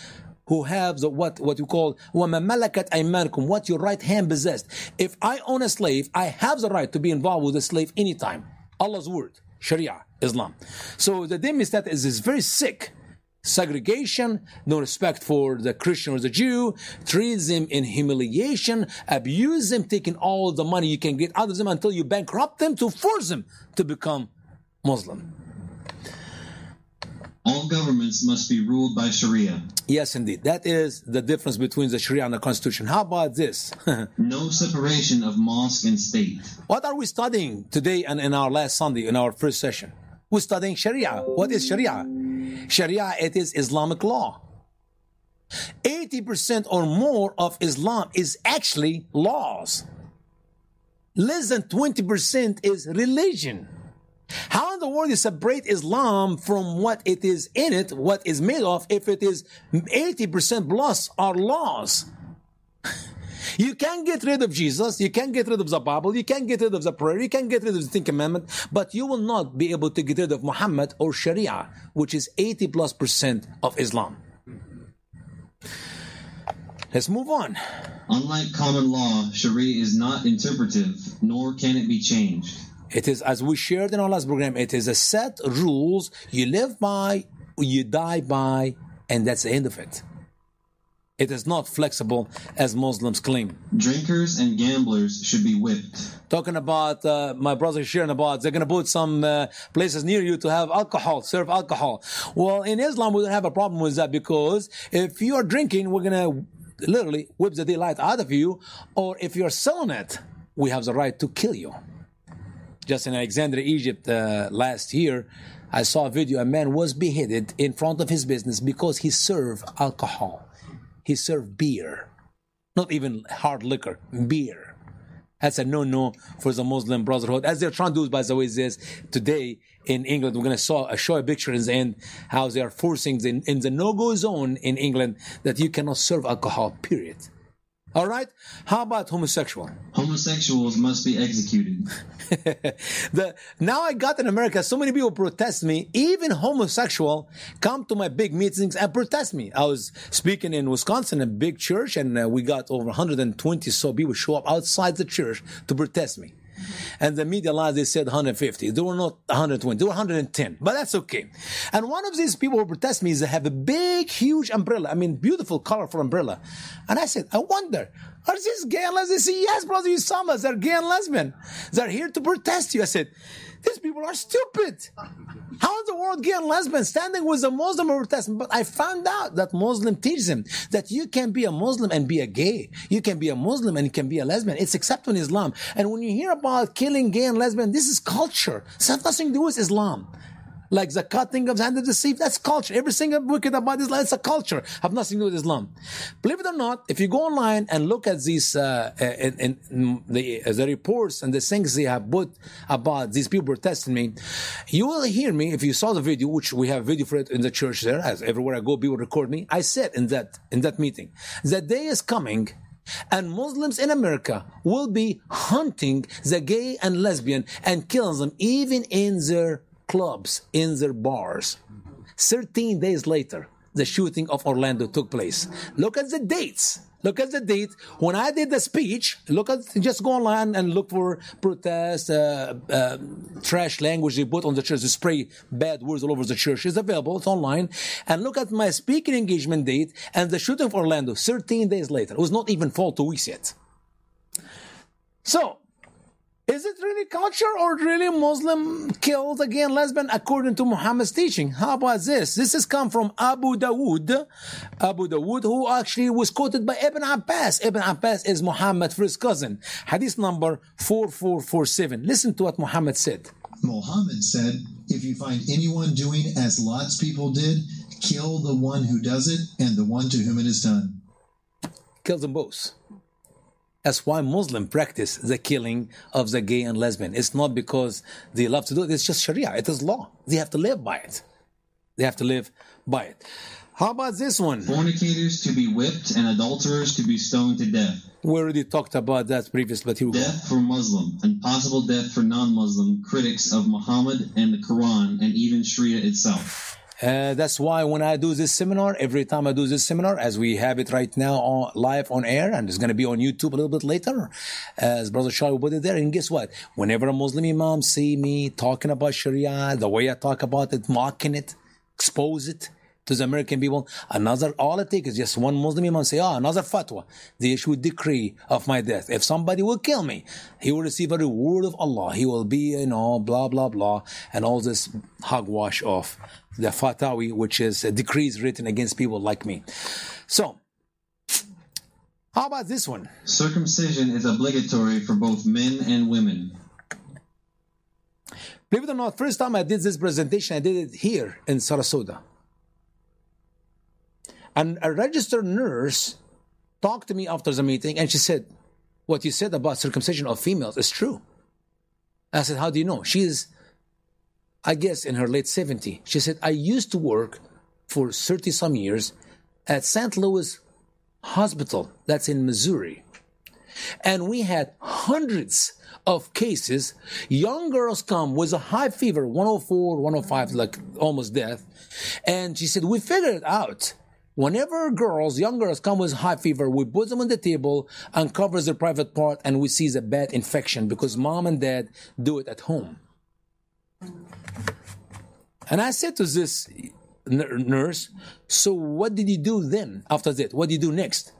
who has what you call وَمَا مَلَكَتْ أَيْمَانُكُمْ, what your right hand possessed. If I own a slave, I have the right to be involved with a slave anytime. Allah's word, Sharia, Islam. So the dhimmi status is very sick. Segregation, no respect for the Christian or the Jew, treats them in humiliation, abuse them, taking all the money you can get out of them until you bankrupt them to force them to become Muslim. All governments must be ruled by Sharia. Yes, indeed. That is the difference between the Sharia and the Constitution. How about this? No separation of mosque and state. What are we studying today and in our last Sunday, in our first session? We're studying Sharia. What is Sharia? Sharia, it is Islamic law. 80% or more of Islam is actually laws. Less than 20% is religion. How in the world you separate Islam from what it is in it, what is made of, if it is 80% plus are laws? You can't get rid of Jesus, you can't get rid of the Bible, you can't get rid of the prayer, you can't get rid of the Ten Commandments, but you will not be able to get rid of Muhammad or Sharia, which is 80+% of Islam. Let's move on. Unlike common law, Sharia is not interpretive, nor can it be changed. It is, as we shared in our last program, it is a set rules you live by, you die by, and that's the end of it. It is not flexible, as Muslims claim. Drinkers and gamblers should be whipped. Talking about, my brother sharing about, they're going to put some places near you to have alcohol, serve alcohol. Well, in Islam, we don't have a problem with that, because if you are drinking, we're going to literally whip the daylight out of you. Or if you're selling it, we have the right to kill you. Just in Alexandria, Egypt, last year, I saw a video. A man was beheaded in front of his business because he served alcohol. He served beer, not even hard liquor, beer. That's a no-no for the Muslim Brotherhood. As they're trying to do, by the way, this today in England, we're going to show a picture in the end how they are forcing in the no-go zone in England that you cannot serve alcohol, period. All right? How about homosexual? Homosexuals must be executed. Now I got in America, so many people protest me. Even homosexual come to my big meetings and protest me. I was speaking in Wisconsin, a big church, and we got over 120 so people show up outside the church to protest me. And the media lied, they said 150. They were not 120, they were 110. But that's okay. And one of these people who protest me is they have a big, huge umbrella. I mean, beautiful, colorful umbrella. And I said, I wonder, are these gay and lesbians? They said, yes, brother Usama, they're gay and lesbian. They're here to protest you. I said, these people are stupid. How in the world gay and lesbian standing with a Muslim who protests? But I found out that Muslim teaches them that you can be a Muslim and be a gay. You can be a Muslim and you can be a lesbian. It's accepted in Islam. And when you hear about killing gay and lesbian, this is culture. It has nothing to do with Islam. Like the cutting of the hand of the thief, that's culture. Everything wicked about Islam, it's a culture. Have nothing to do with Islam. Believe it or not, if you go online and look at these the reports and the things they have put about these people protesting me, you will hear me, if you saw the video, which we have a video for it in the church there, as everywhere I go, people record me. I said in that meeting, the day is coming and Muslims in America will be hunting the gay and lesbian and killing them even in their clubs, in their bars. 13 days later, the shooting of Orlando took place. Look at the dates. Look at the date. When I did the speech, look at, just go online and look for protest, trash language they put on the church. They spray bad words all over the church. It's available. It's online. And look at my speaking engagement date and the shooting of Orlando 13 days later. It was not even full 2 weeks yet. So, is it really culture or really Muslim killed again lesbian according to Muhammad's teaching? How about this? This has come from Abu Dawood. Abu Dawood, who actually was quoted by Ibn Abbas. Ibn Abbas is Muhammad's first cousin. Hadith number 4447. Listen to what Muhammad said. Muhammad said, if you find anyone doing as Lot's people did, kill the one who does it and the one to whom it is done. Kill them both. That's why Muslims practice the killing of the gay and lesbian. It's not because they love to do it. It's just Sharia. It is law. They have to live by it. They have to live by it. How about this one? Fornicators to be whipped and adulterers to be stoned to death. We already talked about that previously, but here we go. Death for Muslim and possible death for non-Muslim critics of Muhammad and the Quran and even Sharia itself. That's why when I do this seminar, every time I do this seminar, as we have it right now on, live on air, and it's going to be on YouTube a little bit later, as Brother Charlie will put it there. And guess what? Whenever a Muslim imam see me talking about Sharia, the way I talk about it, mocking it, expose it to the American people, another, all it takes is just one Muslim imam say, another fatwa. They issue a decree of my death. If somebody will kill me, he will receive a reward of Allah. He will be, blah, blah, blah, and all this hogwash of the fatawi, which is decrees written against people like me. So, how about this one? Circumcision is obligatory for both men and women. Believe it or not, first time I did this presentation, I did it here in Sarasota. And a registered nurse talked to me after the meeting, and she said, what you said about circumcision of females is true. I said, how do you know? She is, I guess, in her late 70s. She said, I used to work for 30-some years at St. Louis Hospital, that's in Missouri. And we had hundreds of cases. Young girls come with a high fever, 104, 105, like almost death. And she said, we figured it out. Whenever girls, young girls come with high fever, we put them on the table, uncovers their private part, and we seize a bad infection because mom and dad do it at home. And I said to this nurse, so what did you do then after that? What did you do next?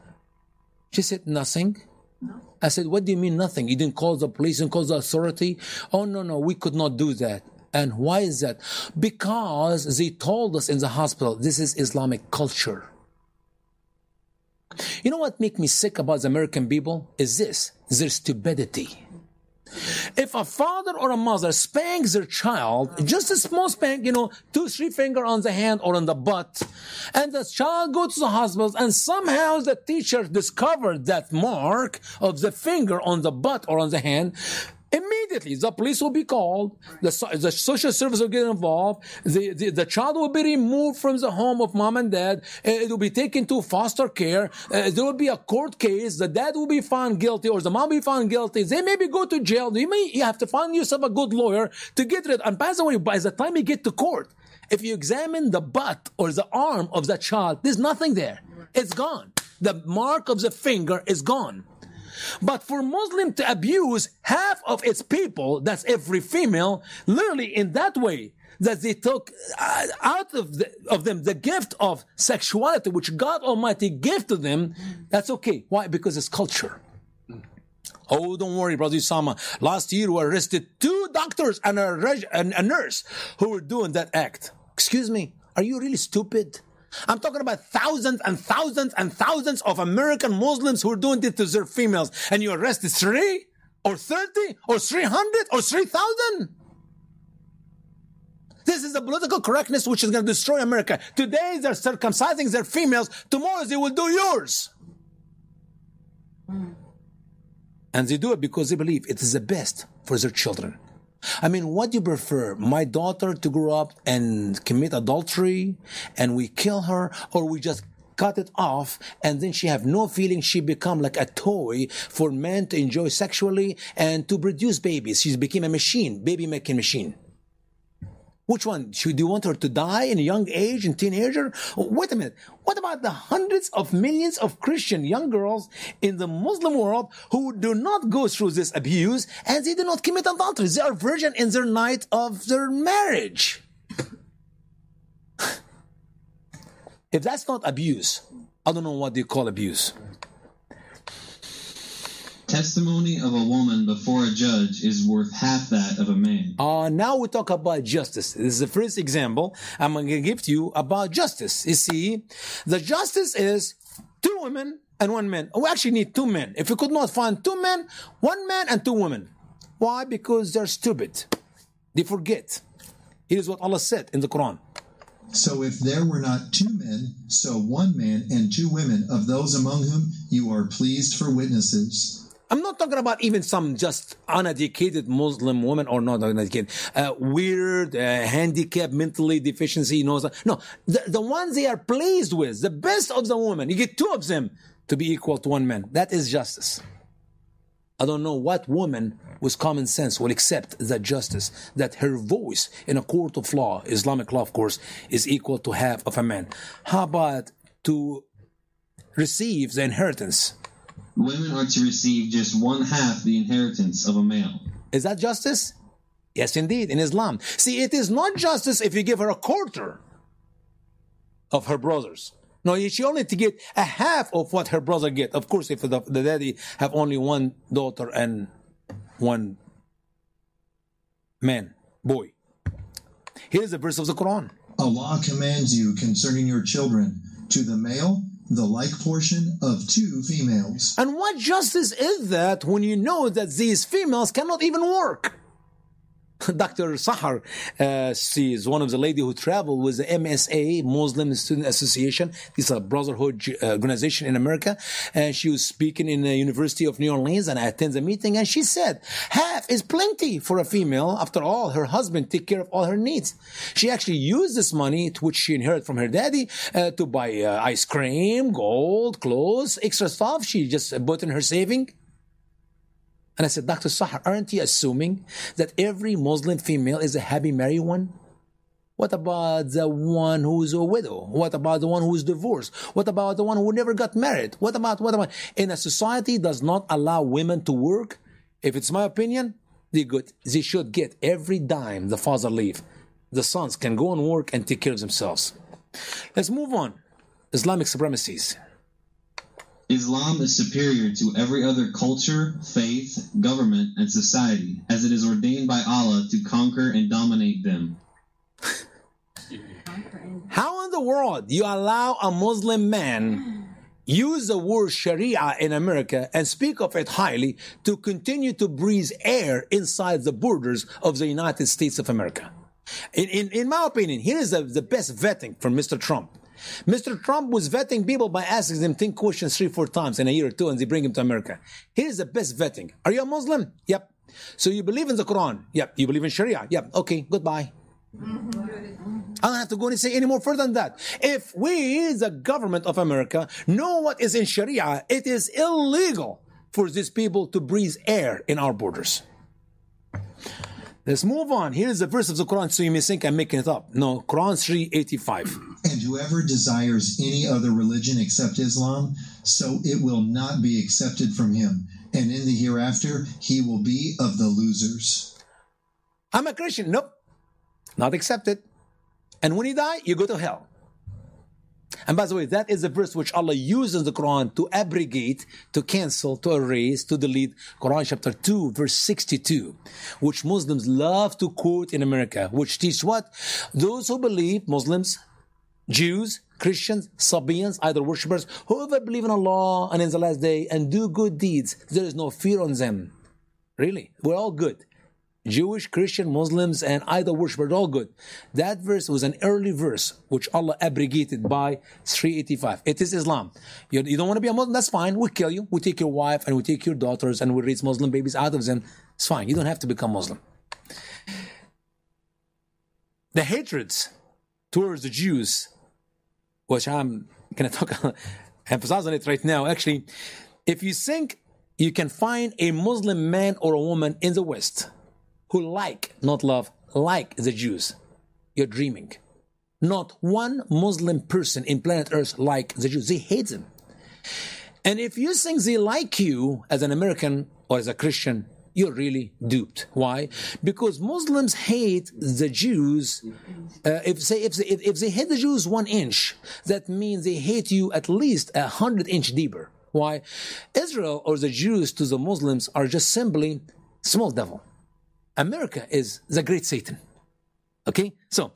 She said, nothing. No. I said, what do you mean nothing? You didn't call the police and call the authority? Oh, no, no, we could not do that. And why is that? Because they told us in the hospital, this is Islamic culture. You know what makes me sick about the American people? Is this, their stupidity. If a father or a mother spanks their child, just a small spank, you know, 2-3 finger on the hand or on the butt, and the child goes to the hospital, and somehow the teacher discovered that mark of the finger on the butt or on the hand, immediately the police will be called, the social service will get involved, the child will be removed from the home of mom and dad, it will be taken to foster care, there will be a court case, the dad will be found guilty or the mom will be found guilty, they maybe go to jail, you have to find yourself a good lawyer to get rid of. And by the way, by the time you get to court, if you examine the butt or the arm of the child, there's nothing there. It's gone. The mark of the finger is gone. But for Muslim to abuse half of its people, that's every female, literally in that way, that they took out of them the gift of sexuality, which God Almighty gave to them, that's okay. Why? Because it's culture. Oh, don't worry, Brother Usama. Last year, we arrested 2 doctors and a nurse who were doing that act. Excuse me, are you really stupid? I'm talking about thousands and thousands and thousands of American Muslims who are doing this to their females. And you arrested 3 or 30 or 300 or 3,000? This is the political correctness which is going to destroy America. Today they're circumcising their females. Tomorrow they will do yours. And they do it because they believe it is the best for their children. I mean, what do you prefer? My daughter to grow up and commit adultery and we kill her, or we just cut it off and then she have no feeling, she become like a toy for men to enjoy sexually and to produce babies. She became a machine, baby making machine. Which one? Do you want her to die in a young age, in teenager? Wait a minute. What about the hundreds of millions of Christian young girls in the Muslim world who do not go through this abuse and they do not commit adultery? They are virgin in their night of their marriage. If that's not abuse, I don't know what they call abuse. Testimony of a woman before a judge is worth half that of a man. Now we talk about justice. This is the first example I'm going to give to you about justice. You see, the justice is 2 women and 1 man. We actually need 2 men. If we could not find 2 men, 1 man and 2 women. Why? Because they're stupid. They forget. Here's what Allah said in the Quran. So if there were not 2 men, so 1 man and 2 women of those among whom you are pleased for witnesses. I'm not talking about even some just uneducated Muslim woman or not uneducated, weird, handicapped, mentally deficiency, you know. No, the ones they are pleased with, the best of the woman. You get 2 of them to be equal to 1 man. That is justice. I don't know what woman with common sense will accept that justice, that her voice in a court of law, Islamic law, of course, is equal to half of a man. How about to receive the inheritance? Women are to receive just 1/2 the inheritance of a male. Is that justice? Yes, indeed, in Islam. See, it is not justice if you give her a 1/4 of her brothers. No, she only to get a 1/2 of what her brother get. Of course, if the daddy have only 1 daughter and 1 man, boy. Here's the verse of the Quran. Allah commands you concerning your children to the male, the like portion of 2 females. And what justice is that when you know that these females cannot even work? Dr. Sahar, she is one of the ladies who traveled with the MSA, Muslim Student Association. It's a brotherhood organization in America. And she was speaking in the University of New Orleans, and I attended the meeting, and she said, half is plenty for a female. After all, her husband take care of all her needs. She actually used this money, which she inherited from her daddy, to buy ice cream, gold, clothes, extra stuff. She just bought in her saving. And I said, Dr. Sahar, aren't you assuming that every Muslim female is a happy married one? What about the one who's a widow? What about the one who's divorced? What about the one who never got married? What about? In a society does not allow women to work, if it's my opinion, they should get every dime the father leave. The sons can go and work and take care of themselves. Let's move on. Islamic supremacies. Islam is superior to every other culture, faith, government, and society, as it is ordained by Allah to conquer and dominate them. How in the world you allow a Muslim man use the word Sharia in America and speak of it highly to continue to breathe air inside the borders of the United States of America? In my opinion, here is the best vetting from Mr. Trump. Mr. Trump was vetting people by asking them 10 questions 3-4 times in a year or two, and they bring him to America. Here's the best vetting. Are you a Muslim? Yep. So you believe in the Quran? Yep. You believe in Sharia? Yep. Okay, goodbye. I don't have to go and say any more further than that. If we, the government of America, know what is in Sharia, it is illegal for these people to breathe air in our borders. Let's move on. Here is the verse of the Quran, so you may think I'm making it up. No, Quran 3:85. And whoever desires any other religion except Islam, so it will not be accepted from him. And in the hereafter, he will be of the losers. I'm a Christian. Nope. Not accepted. And when you die, you go to hell. And by the way, that is the verse which Allah uses the Quran to abrogate, to cancel, to erase, to delete. Quran chapter 2, verse 62, which Muslims love to quote in America, which teach what? Those who believe, Muslims, Jews, Christians, Sabaeans, idol worshippers, whoever believe in Allah and in the last day and do good deeds, there is no fear on them. Really, we're all good. Jewish, Christian, Muslims, and idol worshippers, all good. That verse was an early verse which Allah abrogated by 385. It is Islam. You don't want to be a Muslim? That's fine. We'll kill you. We'll take your wife and we'll take your daughters and we'll raise Muslim babies out of them. It's fine. You don't have to become Muslim. The hatreds towards the Jews, which I'm going to talk, emphasize on it right now. Actually, if you think you can find a Muslim man or a woman in the West who like the Jews, you're dreaming. Not one Muslim person in planet Earth like the Jews. They hate them. And if you think they like you as an American or as a Christian, you're really duped. Why? Because Muslims hate the Jews. If they hate the Jews 1 inch, that means they hate you at least 100 inch deeper. Why? Israel or the Jews to the Muslims are just simply small devil. America is the great Satan. Okay? So,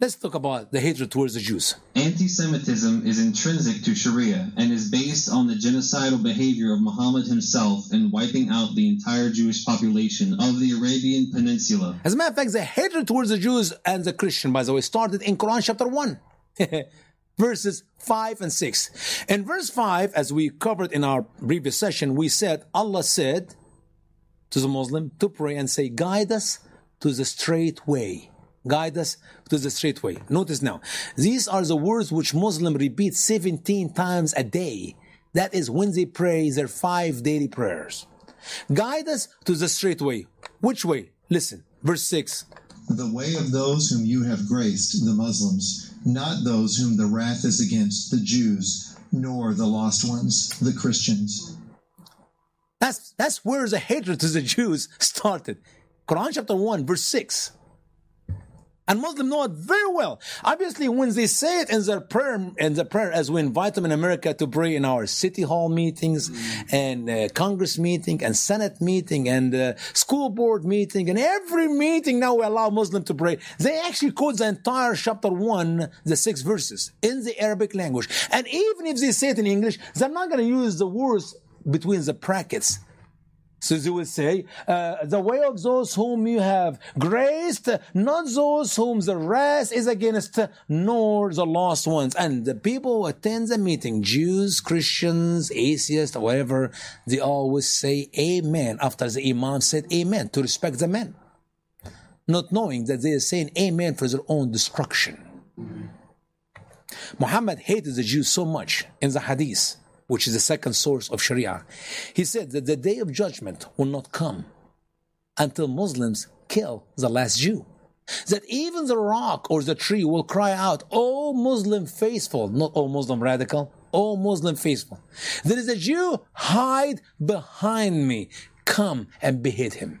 let's talk about the hatred towards the Jews. Anti-Semitism is intrinsic to Sharia and is based on the genocidal behavior of Muhammad himself in wiping out the entire Jewish population of the Arabian Peninsula. As a matter of fact, the hatred towards the Jews and the Christian, by the way, started in Quran chapter 1. Verses 5 and 6. In verse 5, as we covered in our previous session, we said, Allah said to the Muslim to pray and say, guide us to the straight way. Guide us to the straight way. Notice now, these are the words which Muslims repeat 17 times a day. That is when they pray their 5 daily prayers. Guide us to the straight way. Which way? Listen, verse 6. The way of those whom you have graced, the Muslims, not those whom the wrath is against, the Jews, nor the lost ones, the Christians. That's where the hatred to the Jews started. Quran chapter 1, verse 6. And Muslims know it very well. Obviously, when they say it in their prayer, as we invite them in America to pray in our city hall meetings and Congress meeting and Senate meeting and school board meeting and every meeting now we allow Muslims to pray, they actually quote the entire chapter 1, the 6 verses in the Arabic language. And even if they say it in English, they're not going to use the words between the brackets. So they will say, the way of those whom you have graced, not those whom the wrath is against, nor the lost ones. And the people who attend the meeting, Jews, Christians, atheists, whatever, they always say amen after the imam said amen, to respect the man, not knowing that they are saying amen for their own destruction. Muhammad hated the Jews so much in the Hadith. which is the second source of Sharia, he said that the day of judgment will not come until Muslims kill the last Jew. That even the rock or the tree will cry out, "O Muslim faithful," not "O Muslim radical," "O Muslim faithful, there is a Jew, hide behind me, come and behead him."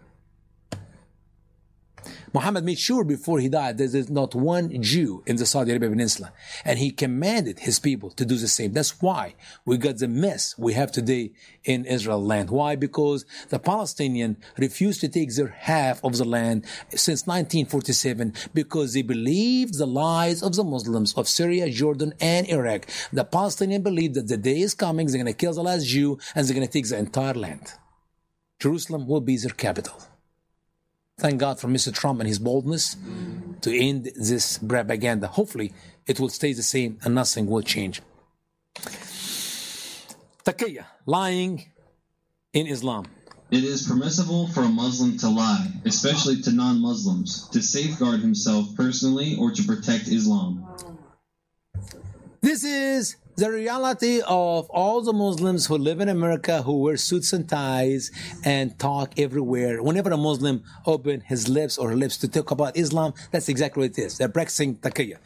Muhammad made sure before he died there is not one Jew in the Saudi Arabia Peninsula, and he commanded his people to do the same. That's why we got the mess we have today in Israel land. Why? Because the Palestinians refused to take their half of the land since 1947 because they believed the lies of the Muslims of Syria, Jordan, and Iraq. The Palestinians believed that the day is coming, they're going to kill the last Jew, and they're going to take the entire land. Jerusalem will be their capital. Thank God for Mr. Trump and his boldness to end this propaganda. Hopefully, it will stay the same and nothing will change. Taqiyya, lying in Islam. It is permissible for a Muslim to lie, especially to non-Muslims, to safeguard himself personally or to protect Islam. This is the reality of all the Muslims who live in America, who wear suits and ties and talk everywhere. Whenever a Muslim opens his lips or her lips to talk about Islam, that's exactly what it is. They're practicing taqiyya.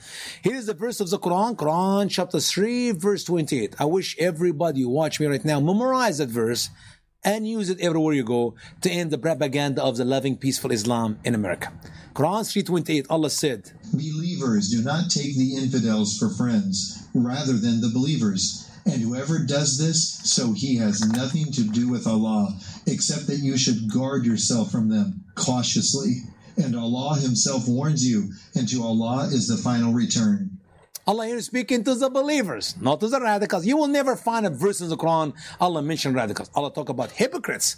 Here is the verse of the Quran, Quran chapter 3, verse 28. I wish everybody who watch me right now memorize that verse and use it everywhere you go to end the propaganda of the loving, peaceful Islam in America. Quran 3:28, Allah said, "Believers do not take the infidels for friends, rather than the believers. And whoever does this, so he has nothing to do with Allah, except that you should guard yourself from them cautiously. And Allah himself warns you, and to Allah is the final return." Allah here is speaking to the believers, not to the radicals. You will never find a verse in the Quran Allah mentioned radicals. Allah talk about hypocrites.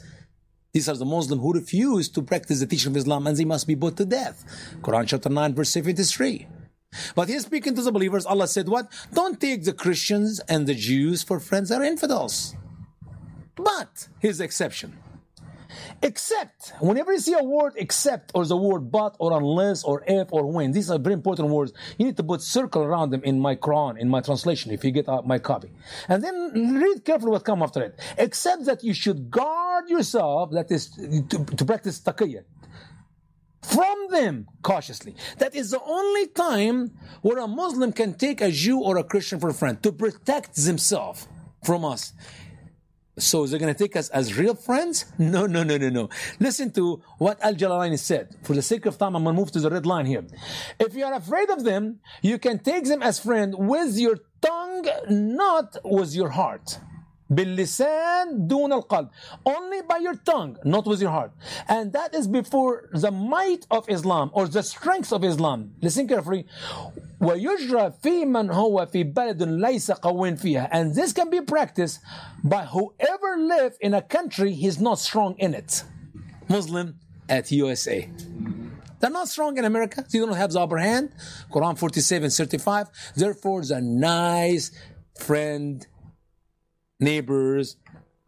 These are the Muslims who refuse to practice the teaching of Islam, and they must be put to death. Quran chapter 9, verse 73. But here speaking to the believers, Allah said what? Don't take the Christians and the Jews for friends or infidels. But here's the exception. Except, whenever you see a word except or the word but or unless or if or when, these are very important words. You need to put circle around them in my Quran, in my translation, if you get my copy. And then read carefully what comes after it. Except that you should guard yourself, that is to practice taqiyya, from them cautiously. That is the only time where a Muslim can take a Jew or a Christian for a friend, to protect themselves from us. So they're going to take us as real friends? No. Listen to what Al-Jalalani said. For the sake of time, I'm going to move to the red line here. If you are afraid of them, you can take them as friend with your tongue, not with your heart. بِاللِّسَانِ دُونَ الْقَلْبِ. Only by your tongue, not with your heart. And that is before the might of Islam or the strength of Islam. Listen carefully. وَيُجْرَى فِي مَنْ هُوَ فِي بَلَدٌ لَيْسَ قَوٍ فِيهَا. And this can be practiced by whoever lives in a country he's not strong in it. Muslim at USA. They're not strong in America. They don't have the upper hand. Quran 47:35. Therefore, the nice friend, neighbors,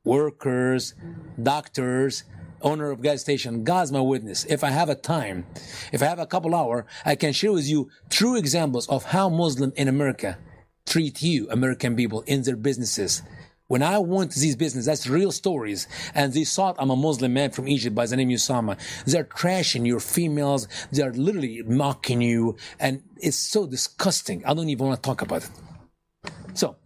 workers, doctors, owner of gas station, God's my witness. If I have a time, if I have a couple hours, I can share with you true examples of how Muslims in America treat you, American people, in their businesses. When I went to these businesses, that's real stories, and they thought I'm a Muslim man from Egypt by the name Usama. They're trashing your females. They're literally mocking you, and it's so disgusting. I don't even want to talk about it. So,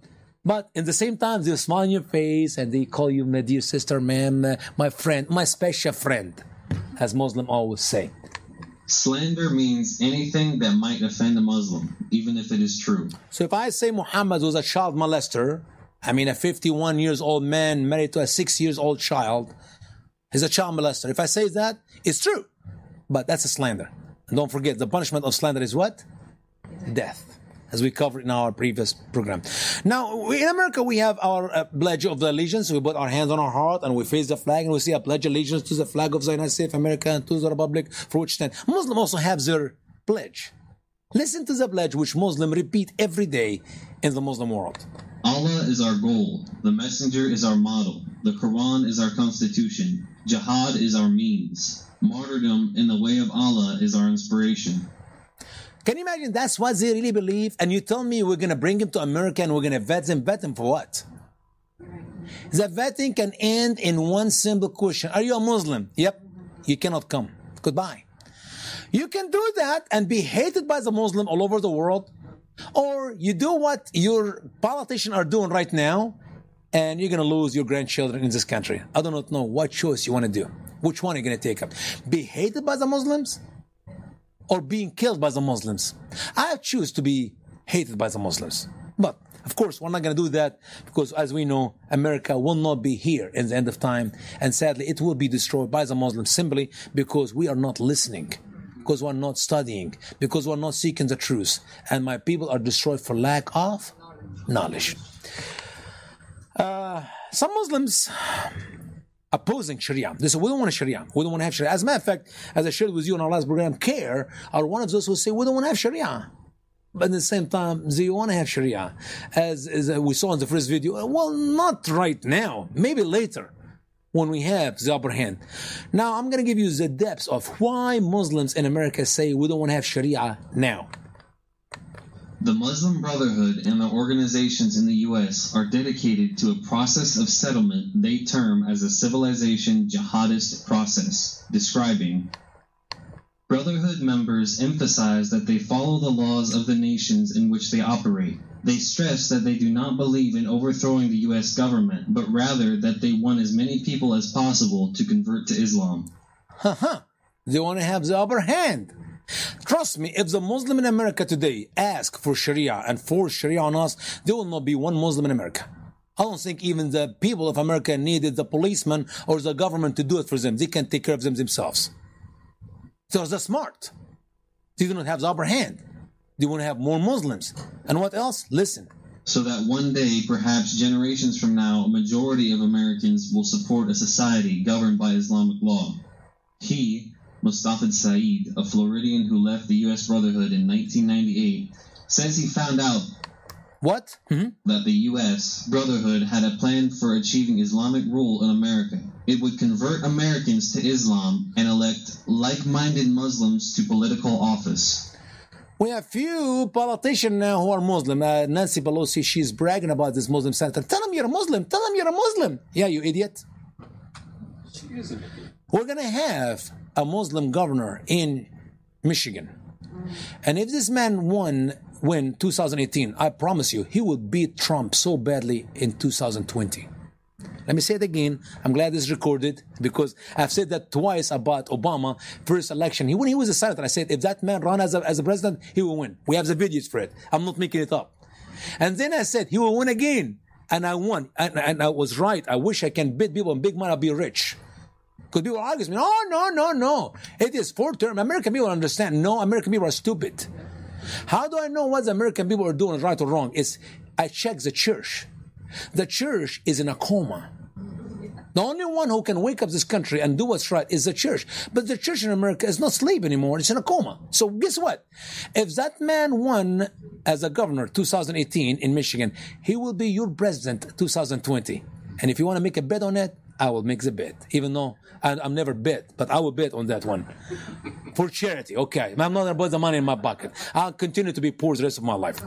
but in the same time, they'll smile on your face and they call you my dear sister, ma'am, my friend, my special friend, as Muslims always say. Slander means anything that might offend a Muslim, even if it is true. So if I say Muhammad was a child molester, I mean a 51-year-old man married to a 6-year-old child, he's a child molester. If I say that, it's true. But that's a slander. And don't forget, the punishment of slander is what? Death. As we covered in our previous program. Now, in America, we have our Pledge of Allegiance. We put our hands on our heart and we face the flag and we say, "I pledge allegiance to the flag of the United States of America and to the Republic for which stand." Muslims also have their pledge. Listen to the pledge which Muslims repeat every day in the Muslim world. Allah is our goal. The Messenger is our model. The Quran is our constitution. Jihad is our means. Martyrdom in the way of Allah is our inspiration. Can you imagine that's what they really believe? And you tell me we're going to bring them to America and we're going to vet them for what? The vetting can end in one simple question. Are you a Muslim? Yep. You cannot come. Goodbye. You can do that and be hated by the Muslim all over the world. Or you do what your politicians are doing right now, and you're going to lose your grandchildren in this country. I do not know what choice you want to do. Which one are you going to take up? Be hated by the Muslims or being killed by the Muslims? I choose to be hated by the Muslims. But, of course, we're not going to do that because, as we know, America will not be here in the end of time. And sadly, it will be destroyed by the Muslims simply because we are not listening, because we're not studying, because we're not seeking the truth. And my people are destroyed for lack of knowledge. Some Muslims opposing Sharia. They say, we don't want a Sharia. We don't want to have Sharia. As a matter of fact, as I shared with you in our last program, CARE are one of those who say, we don't want to have Sharia. But at the same time, do you want to have Sharia? As we saw in the first video, well, not right now. Maybe later, when we have the upper hand. Now, I'm going to give you the depths of why Muslims in America say we don't want to have Sharia now. The Muslim Brotherhood and the organizations in the U.S. are dedicated to a process of settlement they term as a civilization jihadist process, describing... Brotherhood members emphasize that they follow the laws of the nations in which they operate. They stress that they do not believe in overthrowing the U.S. government, but rather that they want as many people as possible to convert to Islam. They want to have the upper hand. Trust me, if the Muslim in America today ask for Sharia and force Sharia on us, there will not be one Muslim in America. I don't think even the people of America needed the policeman or the government to do it for them. They can take care of them themselves. Because they're smart. They do not have the upper hand. They want to have more Muslims. And what else? Listen. So that one day, perhaps generations from now, a majority of Americans will support a society governed by Islamic law. He, Mustafa Saeed, a Floridian who left the U.S. Brotherhood in 1998, says he found out that the U.S. Brotherhood had a plan for achieving Islamic rule in America. It would convert Americans to Islam and elect like-minded Muslims to political office. We have few politicians now who are Muslim. Nancy Pelosi, she's bragging about this Muslim senator. Tell him you're a Muslim. Tell him you're a Muslim. Yeah, you idiot. She is an idiot. We're going to have a Muslim governor in Michigan. And if this man win 2018, I promise you, he will beat Trump so badly in 2020. Let me say it again. I'm glad this is recorded because I've said that twice about Obama first election. When he was a senator, I said, if that man ran as a president, he will win. We have the videos for it. I'm not making it up. And then I said, he will win again. And I won. And I was right. I wish I can beat people and big money, I'll be rich. Because people argue with me, oh, no. It is four-term. American people understand. No, American people are stupid. How do I know what the American people are doing right or wrong? I check the church. The church is in a coma. The only one who can wake up this country and do what's right is the church. But the church in America is not asleep anymore. It's in a coma. So guess what? If that man won as a governor 2018 in Michigan, he will be your president 2020. And if you want to make a bet on it, I will make the bet, even though I'm never bet, but I will bet on that one. For charity, okay. I'm not going to put the money in my pocket. I'll continue to be poor the rest of my life.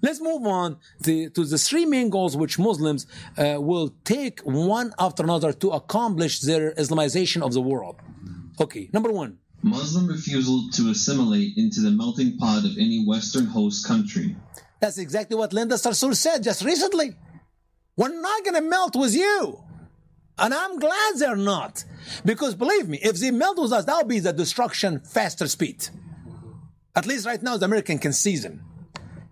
Let's move on to the three main goals which Muslims will take one after another to accomplish their Islamization of the world. Okay, number one. Muslim refusal to assimilate into the melting pot of any Western host country. That's exactly what Linda Sarsour said just recently. We're not going to melt with you. And I'm glad they're not. Because believe me, if they melt with us, that'll be the destruction faster speed. At least right now, the American can seize them.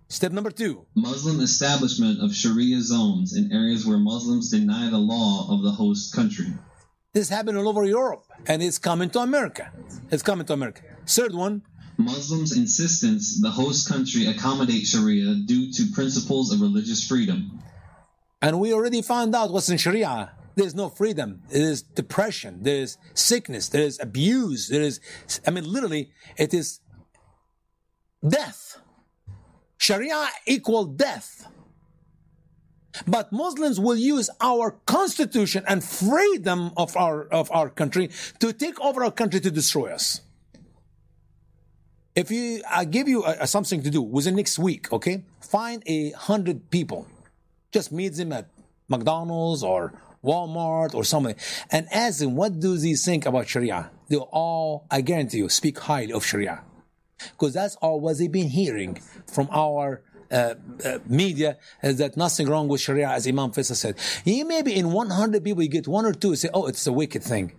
Step number two. Muslim establishment of Sharia zones in areas where Muslims deny the law of the host country. This happened all over Europe, and it's coming to America. It's coming to America. Third one. Muslims' insistence the host country accommodate Sharia due to principles of religious freedom. And we already found out what's in Sharia. There is no freedom. There is depression. There is sickness. There is abuse. There is, literally, it is death. Sharia equal death. But Muslims will use our constitution and freedom of our country to take over our country to destroy us. If I give you something to do within next week, okay? Find 100 people. Just meet them at McDonald's or Walmart or something, and ask them, what do they think about Sharia? They'll all, I guarantee you, speak highly of Sharia. Because that's all what they've been hearing from our media, is that nothing wrong with Sharia, as Imam Faisal said. You may be in 100 people, you get one or two say, oh, it's a wicked thing.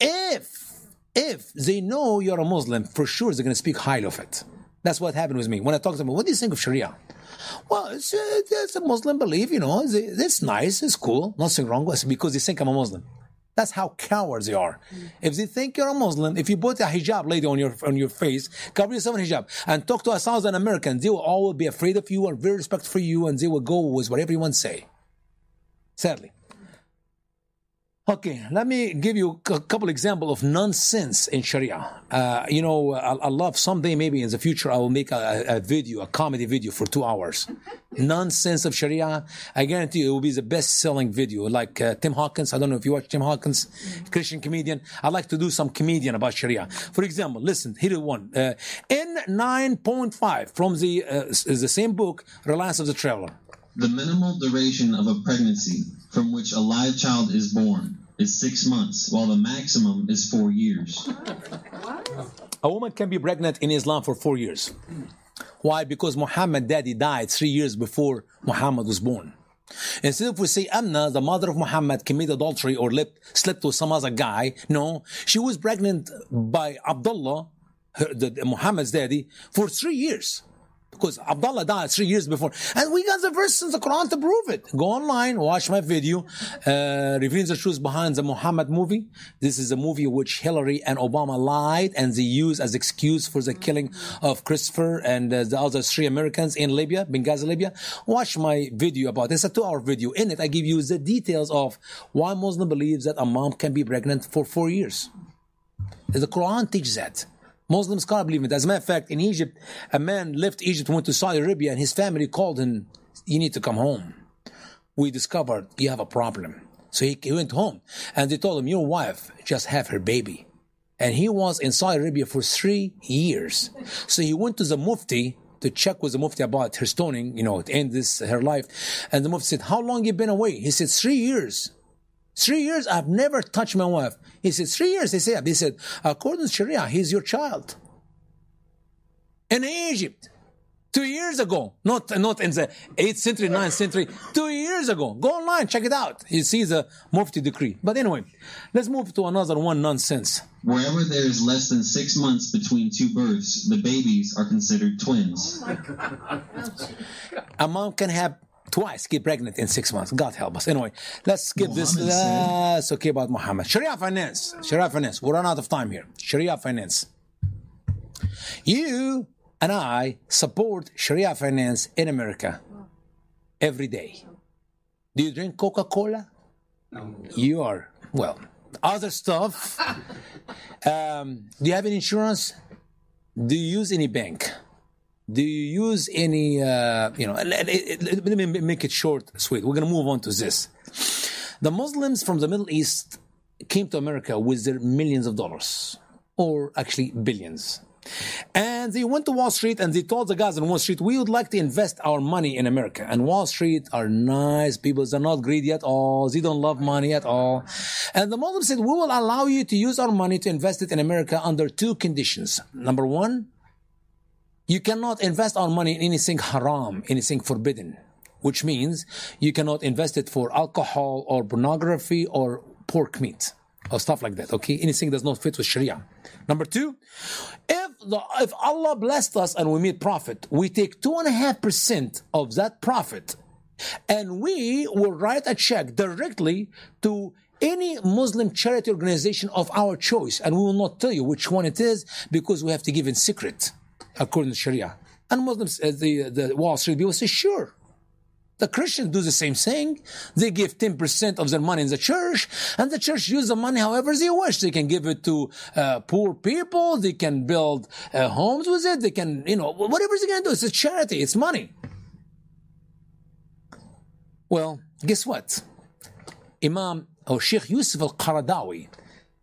If they know you're a Muslim, for sure they're going to speak highly of it. That's what happened with me. When I talked to them, what do you think of Sharia? Well, it's a Muslim belief, you know, it's nice, it's cool, nothing wrong with it, because they think I'm a Muslim. That's how cowards they are. If they think you're a Muslim, if you put a hijab lady on your face, cover yourself in hijab, and talk to 1,000 Americans, they will all be afraid of you and very respectful for you, and they will go with what everyone say. Sadly. Okay, let me give you a couple examples of nonsense in Sharia. You know, I love someday, maybe in the future, I will make a video, a comedy video for 2 hours. Nonsense of Sharia. I guarantee you it will be the best-selling video. Like Tim Hawkins. I don't know if you watch Tim Hawkins, Christian comedian. I'd like to do some comedian about Sharia. For example, listen, here one. N9.5 from the same book, Reliance of the Traveler. The minimal duration of a pregnancy from which a live child is born is 6 months, while the maximum is 4 years. What? A woman can be pregnant in Islam for 4 years. Why? Because Muhammad daddy died 3 years before Muhammad was born. Instead of we say Amna, the mother of Muhammad, committed adultery or slept with some other guy, no, she was pregnant by Abdullah, Muhammad's daddy, for 3 years. Because Abdullah died 3 years before. And we got the verse in the Quran to prove it. Go online, watch my video, Revealing the Truth Behind the Muhammad movie. This is a movie which Hillary and Obama lied and they used as excuse for the killing of Christopher and the other three Americans in Libya, Benghazi, Libya. Watch my video about this. It's a 2-hour video. In it, I give you the details of why Muslim believes that a mom can be pregnant for 4 years. The Quran teaches that. Muslims can't believe it. As a matter of fact, in Egypt, a man left Egypt, went to Saudi Arabia, and his family called him, you need to come home. We discovered you have a problem. So he went home. And they told him, your wife, just have her baby. And he was in Saudi Arabia for 3 years. So he went to the mufti to check with the mufti about her stoning, you know, to end this, her life. And the mufti said, how long you been away? He said, 3 years. 3 years, I've never touched my wife. He said, 3 years? They said, according to Sharia, he's your child. In Egypt, 2 years ago, not in the 8th century, 9th century, 2 years ago. Go online, check it out. You see the Mufti decree. But anyway, let's move to another one, nonsense. Wherever there is less than 6 months between two births, the babies are considered twins. A mom can have twice get pregnant in 6 months. God help us. Anyway, let's skip Muhammad this. That's okay about Muhammad. Sharia finance. We'll run out of time here. Sharia finance. You and I support Sharia finance in America every day. Do you drink Coca-Cola? No. You are, well, other stuff. Do you have any insurance? Do you use any bank? Do you use any, let me make it short, sweet. We're going to move on to this. The Muslims from the Middle East came to America with their millions of dollars, or actually billions. And they went to Wall Street and they told the guys on Wall Street, we would like to invest our money in America. And Wall Street are nice people. They're not greedy at all. They don't love money at all. And the Muslims said, we will allow you to use our money to invest it in America under two conditions. Number one, you cannot invest our money in anything haram, anything forbidden, which means you cannot invest it for alcohol or pornography or pork meat or stuff like that, okay? Anything does not fit with Sharia. Number two, if Allah blessed us and we made profit, we take 2.5% of that profit and we will write a check directly to any Muslim charity organization of our choice, and we will not tell you which one it is because we have to give in secret, according to Sharia. And Muslims, the Wall Street people say, sure. The Christians do the same thing. They give 10% of their money in the church, and the church uses the money however they wish. They can give it to poor people. They can build homes with it. They can, you know, whatever they're going to do. It's a charity. It's money. Well, guess what? Imam or Sheikh Yusuf Al-Qaradawi,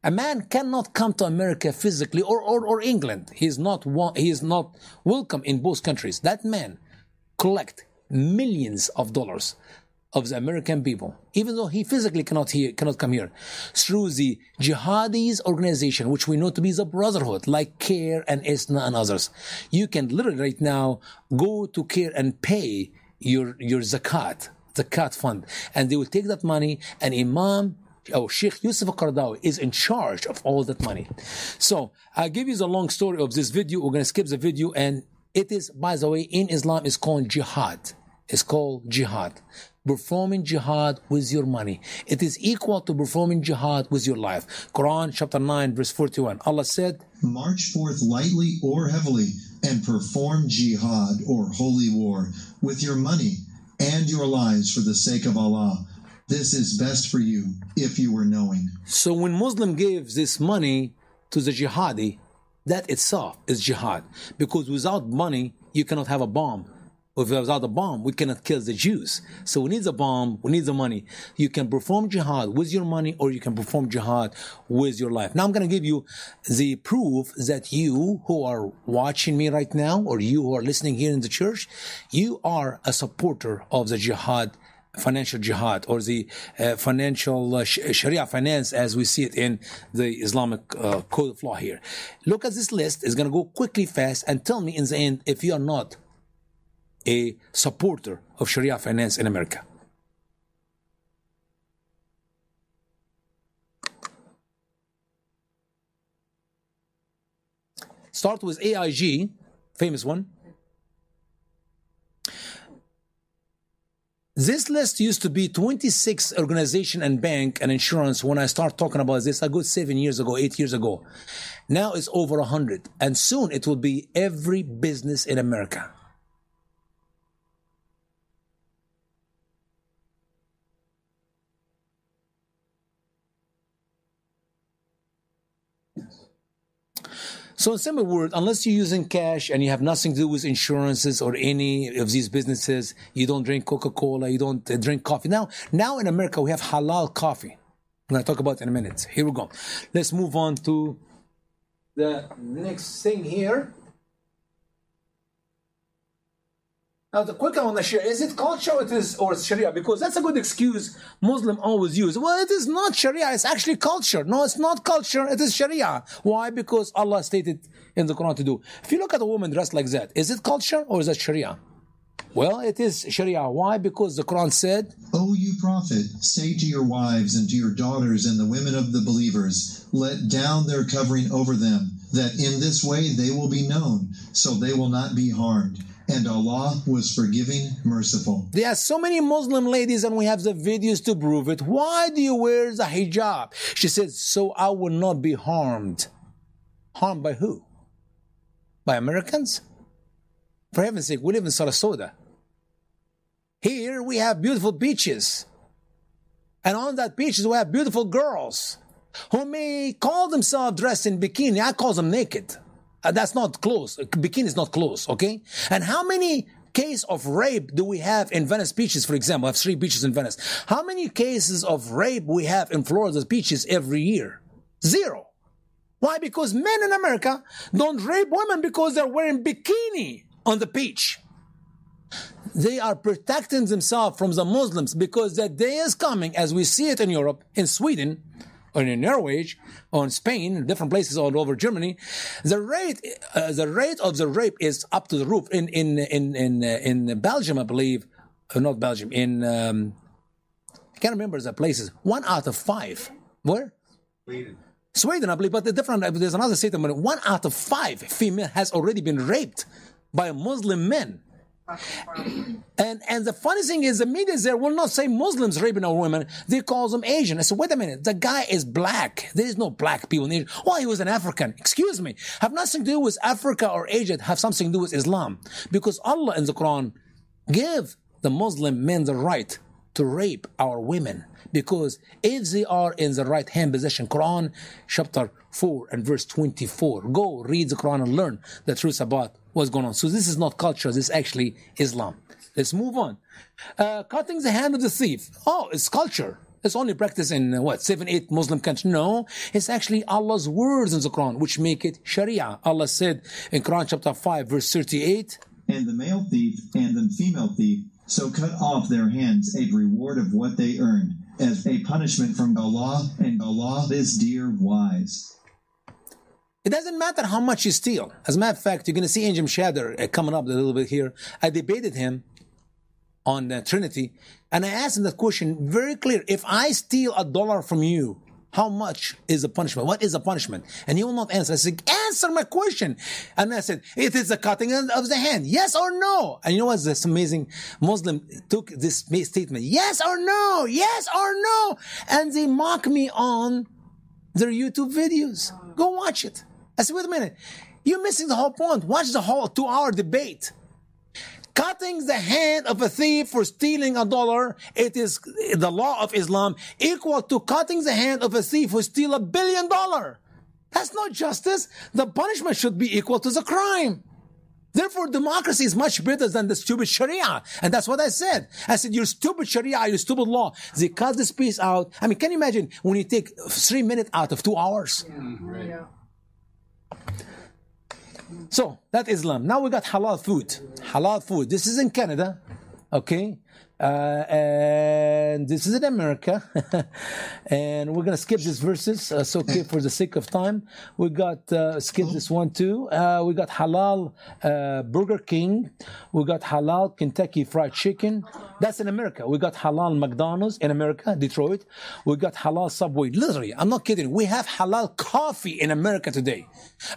a man cannot come to America physically or England. He is not welcome in both countries. That man collect millions of dollars of the American people, even though he physically cannot come here, through the jihadis organization, which we know to be the Brotherhood, like CARE and ISNA and others. You can literally right now go to CARE and pay your zakat, zakat fund, and they will take that money, and Imam or Sheikh Yusuf Al-Qaradawi is in charge of all that money. So I'll give you the long story of this video. We're going to skip the video, and it is, by the way, in Islam, it's called jihad. It's called jihad. Performing jihad with your money. It is equal to performing jihad with your life. Quran chapter 9 verse 41. Allah said, "March forth lightly or heavily, and perform jihad or holy war with your money and your lives for the sake of Allah. This is best for you if you were knowing." So when Muslim gives this money to the jihadi, that itself is jihad. Because without money, you cannot have a bomb. Without a bomb, we cannot kill the Jews. So we need the bomb, we need the money. You can perform jihad with your money, or you can perform jihad with your life. Now I'm going to give you the proof that you who are watching me right now, or you who are listening here in the church, you are a supporter of the jihad, financial jihad, or the financial Sharia finance as we see it in the Islamic code of law here. Look at this list. It's going to go quickly, fast, and tell me in the end if you are not a supporter of Sharia finance in America. Start with AIG, famous one. This list used to be 26 organization and bank and insurance when I start talking about this a good 8 years ago. Now it's over 100, and soon it will be every business in America. So in simple words, unless you're using cash and you have nothing to do with insurances or any of these businesses, you don't drink Coca-Cola, you don't drink coffee. Now in America, we have halal coffee. I'm going to talk about it in a minute. Here we go. Let's move on to the next thing here. Now, the quick I want to share, is it culture or Sharia? Because that's a good excuse Muslims always use. Well, it is not Sharia, it's actually culture. No, it's not culture, it is Sharia. Why? Because Allah stated in the Quran to do. If you look at a woman dressed like that, is it culture or is that Sharia? Well, it is Sharia. Why? Because the Quran said, "O you prophet, say to your wives and to your daughters and the women of the believers, let down their covering over them, that in this way they will be known, so they will not be harmed. And Allah was forgiving, merciful." There are so many Muslim ladies, and we have the videos to prove it. Why do you wear the hijab? She says, so I will not be harmed. Harmed by who? By Americans? For heaven's sake, we live in Sarasota. Here we have beautiful beaches. And on that beaches we have beautiful girls who may call themselves dressed in bikini. I call them naked. That's not close. Bikini is not close, okay? And how many cases of rape do we have in Venice beaches, for example? I have 3 beaches in Venice. How many cases of rape we have in Florida beaches every year? 0. Why? Because men in America don't rape women because they're wearing bikini on the beach. They are protecting themselves from the Muslims because that day is coming, as we see it in Europe, in Sweden, or in Norway, or in Spain, different places all over Germany. The rate of the rape is up to the roof. In Belgium, I believe, not Belgium. I can't remember the places. 1 out of 5. Where? Sweden, I believe. But there's another statement. 1 out of 5 female has already been raped by Muslim men. And the funny thing is, the media there will not say Muslims raping our women. They call them Asian. I said, wait a minute, the guy is black. There is no black people in Asia. Well, he was an African. Excuse me. Have nothing to do with Africa or Asia. Have something to do with Islam. Because Allah in the Quran give the Muslim men the right to rape our women. Because if they are in the right hand possession, Quran chapter 4 and verse 24. Go read the Quran and learn the truth about what's going on. So this is not culture, this is actually Islam. Let's move on. Cutting the hand of the thief. Oh, it's culture. It's only practiced in, 7-8 Muslim countries. No, it's actually Allah's words in the Quran, which make it Sharia. Allah said in Quran chapter 5, verse 38, "And the male thief and the female thief So cut off their hands a reward of what they earned, as a punishment from Allah, and Allah is dear wise. It doesn't matter how much you steal. As a matter of fact, you're going to see Anjem Choudary coming up a little bit here. I debated him on the Trinity, and I asked him that question very clear. If I steal $1 from you, how much is the punishment? What is the punishment? And he will not answer. I said, answer my question. And I said, it is the cutting of the hand. Yes or no? And you know what's this amazing? Muslim took this statement. Yes or no? Yes or no? And they mock me on their YouTube videos. Go watch it. I said, wait a minute. You're missing the whole point. Watch the whole 2-hour debate. Cutting the hand of a thief for stealing $1, it is the law of Islam equal to cutting the hand of a thief who steals $1 billion. That's not justice. The punishment should be equal to the crime. Therefore, democracy is much better than the stupid Sharia. And that's what I said. I said, your stupid Sharia, your stupid law. They cut this piece out. I mean, can you imagine when you take 3 minutes out of 2 hours? Yeah. Right. Yeah. So, that is Islam. Now we got halal food. Halal food. This is in Canada, okay? And this is in America. And we're going to skip these verses. It's okay for the sake of time. We got, skip this one too. We got halal Burger King. We got halal Kentucky Fried Chicken. That's in America. We got halal McDonald's in America, Detroit. We got halal Subway. Literally, I'm not kidding. We have halal coffee in America today.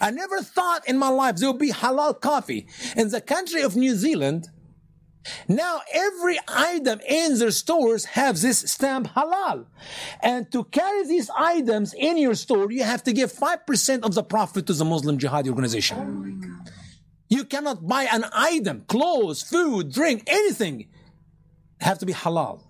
I never thought in my life there would be halal coffee. In the country of New Zealand, now every item in their stores have this stamp halal. And to carry these items in your store, you have to give 5% of the profit to the Muslim Jihadi organization. Oh my God. You cannot buy an item, clothes, food, drink, anything. It has to be halal.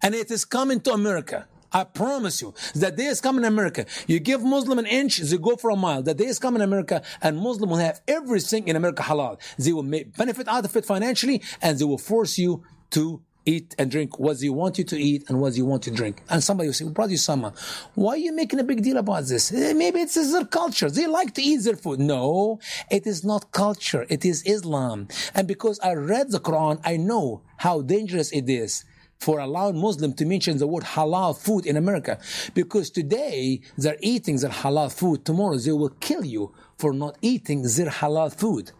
And it is coming to America. I promise you, that day is coming in America. You give Muslim an inch, they go for a mile. That day is coming in America, and Muslim will have everything in America halal. They will benefit out of it financially, and they will force you to eat and drink what they want you to eat and what they want you to drink. And somebody will say, Brother Usama, why are you making a big deal about this? Maybe it's their culture. They like to eat their food. No, it is not culture. It is Islam. And because I read the Quran, I know how dangerous it is for allowing Muslim to mention the word halal food in America. Because today, they're eating their halal food. Tomorrow, they will kill you for not eating their halal food.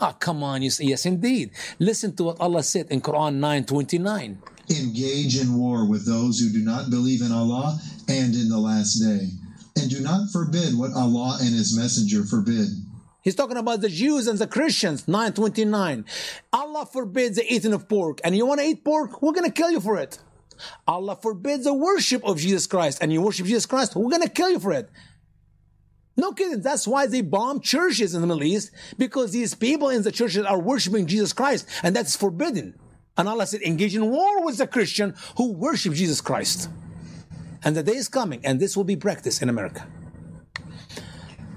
Ah, come on, you say, yes, indeed. Listen to what Allah said in Quran 9:29. Engage in war with those who do not believe in Allah and in the last day. And do not forbid what Allah and His Messenger forbid. He's talking about the Jews and the Christians, 9:29. Allah forbids the eating of pork. And you want to eat pork? We're going to kill you for it. Allah forbids the worship of Jesus Christ. And you worship Jesus Christ? We're going to kill you for it. No kidding. That's why they bomb churches in the Middle East. Because these people in the churches are worshiping Jesus Christ. And that's forbidden. And Allah said, engage in war with the Christian who worship Jesus Christ. And the day is coming. And this will be practiced in America.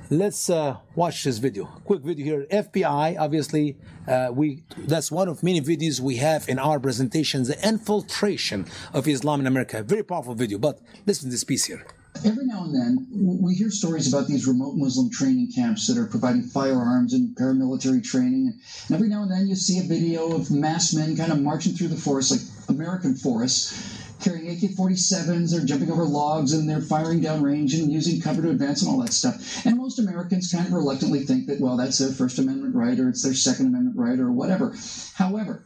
Let's watch this video. Quick video here. FBI, obviously, that's one of many videos we have in our presentation, the infiltration of Islam in America. Very powerful video, but listen to this piece here. Every now and then, we hear stories about these remote Muslim training camps that are providing firearms and paramilitary training. And every now and then you see a video of masked men kind of marching through the forest, like American forests, carrying AK-47s, they're jumping over logs, and they're firing down range and using cover to advance and all that stuff. And most Americans kind of reluctantly think that, well, that's their First Amendment right, or it's their Second Amendment right, or whatever. However,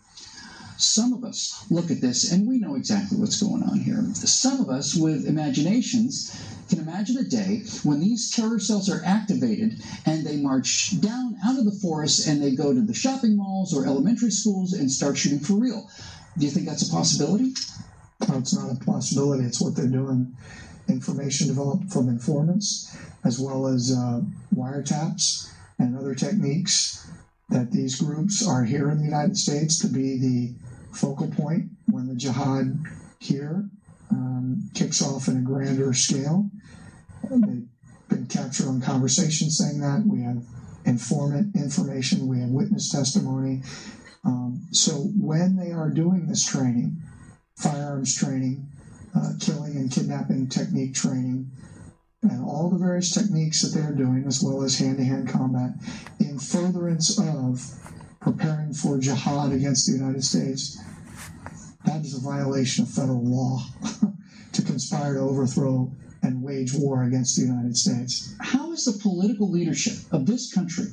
some of us look at this, and we know exactly what's going on here. Some of us with imaginations can imagine a day when these terror cells are activated and they march down out of the forest and they go to the shopping malls or elementary schools and start shooting for real. Do you think that's a possibility? No, it's not a possibility. It's what they're doing. Information developed from informants, as well as wiretaps and other techniques that these groups are here in the United States to be the focal point when the jihad here kicks off in a grander scale. They've been captured on conversations saying that. We have informant information. We have witness testimony. So when they are doing this training, firearms training, killing and kidnapping technique training, and all the various techniques that they're doing, as well as hand-to-hand combat, in furtherance of preparing for jihad against the United States, that is a violation of federal law to conspire to overthrow and wage war against the United States. How is the political leadership of this country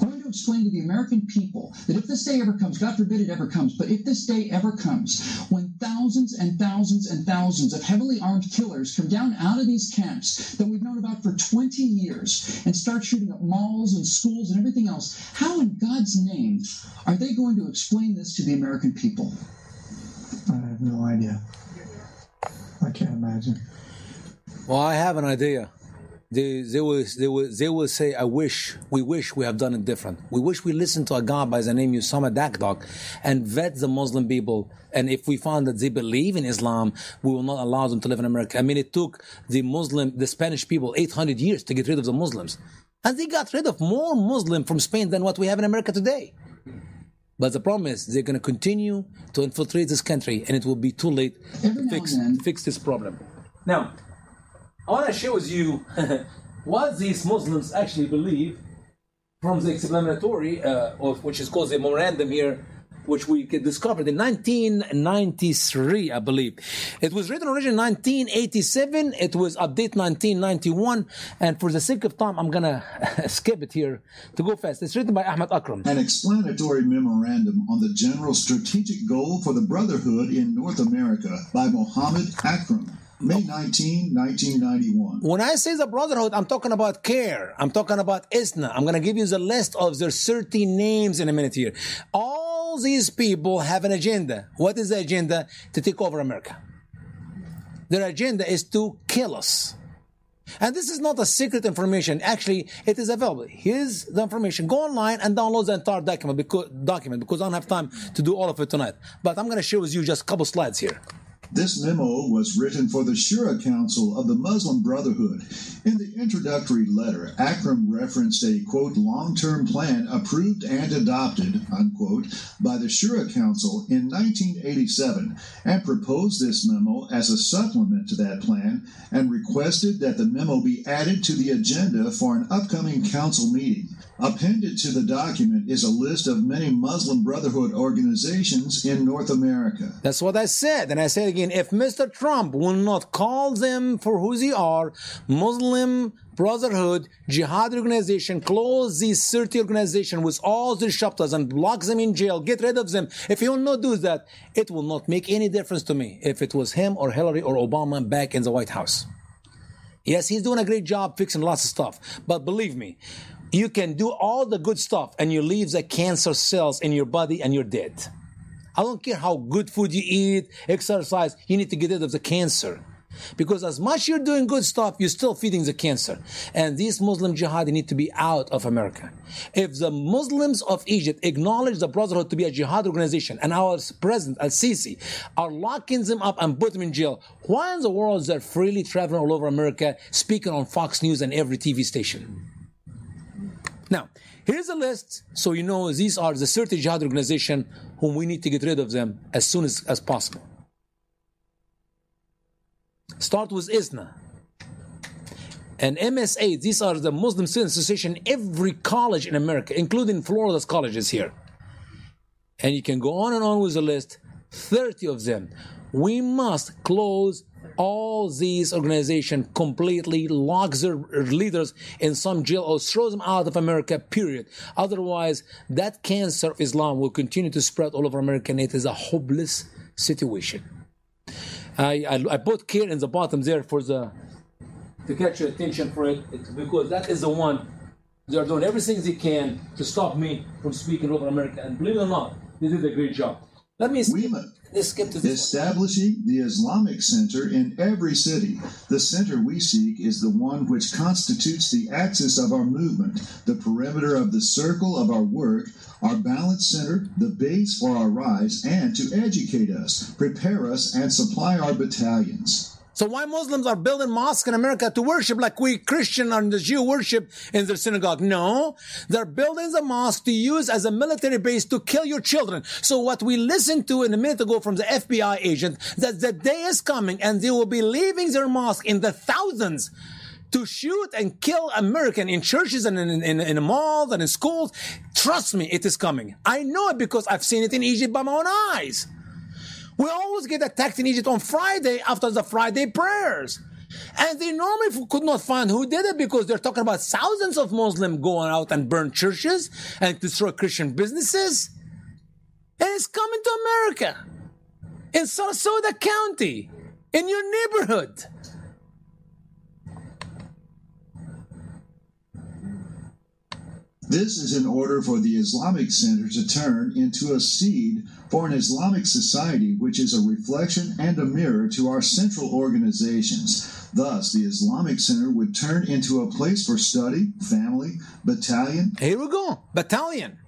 going to explain to the American people that if this day ever comes, God forbid it ever comes, but if this day ever comes, when thousands and thousands and thousands of heavily armed killers come down out of these camps that we've known about for 20 years and start shooting up malls and schools and everything else, how in God's name are they going to explain this to the American people? I have no idea. I can't imagine. Well, I have an idea. They will say, we wish we have done it different. We wish we listened to a guy by the name Usama Dakdok and vet the Muslim people. And if we found that they believe in Islam, we will not allow them to live in America. I mean, it took the Spanish people 800 years to get rid of the Muslims. And they got rid of more Muslims from Spain than what we have in America today. But the problem is they're going to continue to infiltrate this country, and it will be too late to fix this problem. Now, I want to share with you what these Muslims actually believe from the explanatory, which is called the memorandum here, which we discovered in 1993, I believe. It was written originally in 1987. It was update 1991. And for the sake of time, I'm going to skip it here to go fast. It's written by Ahmed Akram. An explanatory memorandum on the general strategic goal for the Brotherhood in North America by Mohammed Akram. May 19, 1991. When I say the Brotherhood, I'm talking about CARE. I'm talking about ISNA. I'm going to give you the list of their 30 names in a minute here. All these people have an agenda. What is the agenda? To take over America. Their agenda is to kill us. And this is not a secret information. Actually, it is available. Here's the information. Go online and download the entire document because I don't have time to do all of it tonight. But I'm going to share with you just a couple slides here. This memo was written for the Shura Council of the Muslim Brotherhood. In the introductory letter, Akram referenced a, quote, long-term plan approved and adopted, unquote, by the Shura Council in 1987 and proposed this memo as a supplement to that plan and requested that the memo be added to the agenda for an upcoming council meeting. Appended to the document is a list of many Muslim Brotherhood organizations in North America. That's what I said, and I said again, if Mr. Trump will not call them for who they are, Muslim Brotherhood, jihad organization, close these 30 organizations with all their chapters and block them in jail, get rid of them. If he will not do that, it will not make any difference to me if it was him or Hillary or Obama back in the White House. Yes, he's doing a great job fixing lots of stuff, but believe me, you can do all the good stuff and you leave the cancer cells in your body and you're dead. I don't care how good food you eat, exercise, you need to get rid of the cancer. Because as much as you're doing good stuff, you're still feeding the cancer. And these Muslim jihadi need to be out of America. If the Muslims of Egypt acknowledge the Brotherhood to be a jihad organization, and our president, Al-Sisi, are locking them up and put them in jail, why in the world they're freely traveling all over America, speaking on Fox News and every TV station? Now, here's a list, so you know these are the 30 jihad organizations whom we need to get rid of them as soon as possible. Start with ISNA and MSA. These are the Muslim Student Association in every college in America, including Florida's colleges here. And you can go on and on with the list, 30 of them. We must close all these organizations completely, lock their leaders in some jail or throw them out of America, period. Otherwise, that cancer of Islam will continue to spread all over America, and it is a hopeless situation. I put CARE in the bottom there to catch your attention for it, because that is the one. They are doing everything they can to stop me from speaking over America, and believe it or not, they did a great job. Let me skip to this establishing one. The Islamic Center in every city. The center we seek is the one which constitutes the axis of our movement, the perimeter of the circle of our work, our balance center, the base for our rise, and to educate us, prepare us, and supply our battalions. So why Muslims are building mosques in America to worship like we Christian and the Jew worship in their synagogue? No, they're building the mosque to use as a military base to kill your children. So what we listened to in a minute ago from the FBI agent, that the day is coming and they will be leaving their mosque in the thousands to shoot and kill Americans in churches and in malls and in schools. Trust me, it is coming. I know it because I've seen it in Egypt by my own eyes. We always get attacked in Egypt on Friday after the Friday prayers. And they normally could not find who did it because they're talking about thousands of Muslims going out and burn churches and destroy Christian businesses. And it's coming to America, in Sarasota County, in your neighborhood. This is in order for the Islamic Center to turn into a seed for an Islamic society, which is a reflection and a mirror to our central organizations. Thus, the Islamic Center would turn into a place for study, family, battalion. Here we go, battalion.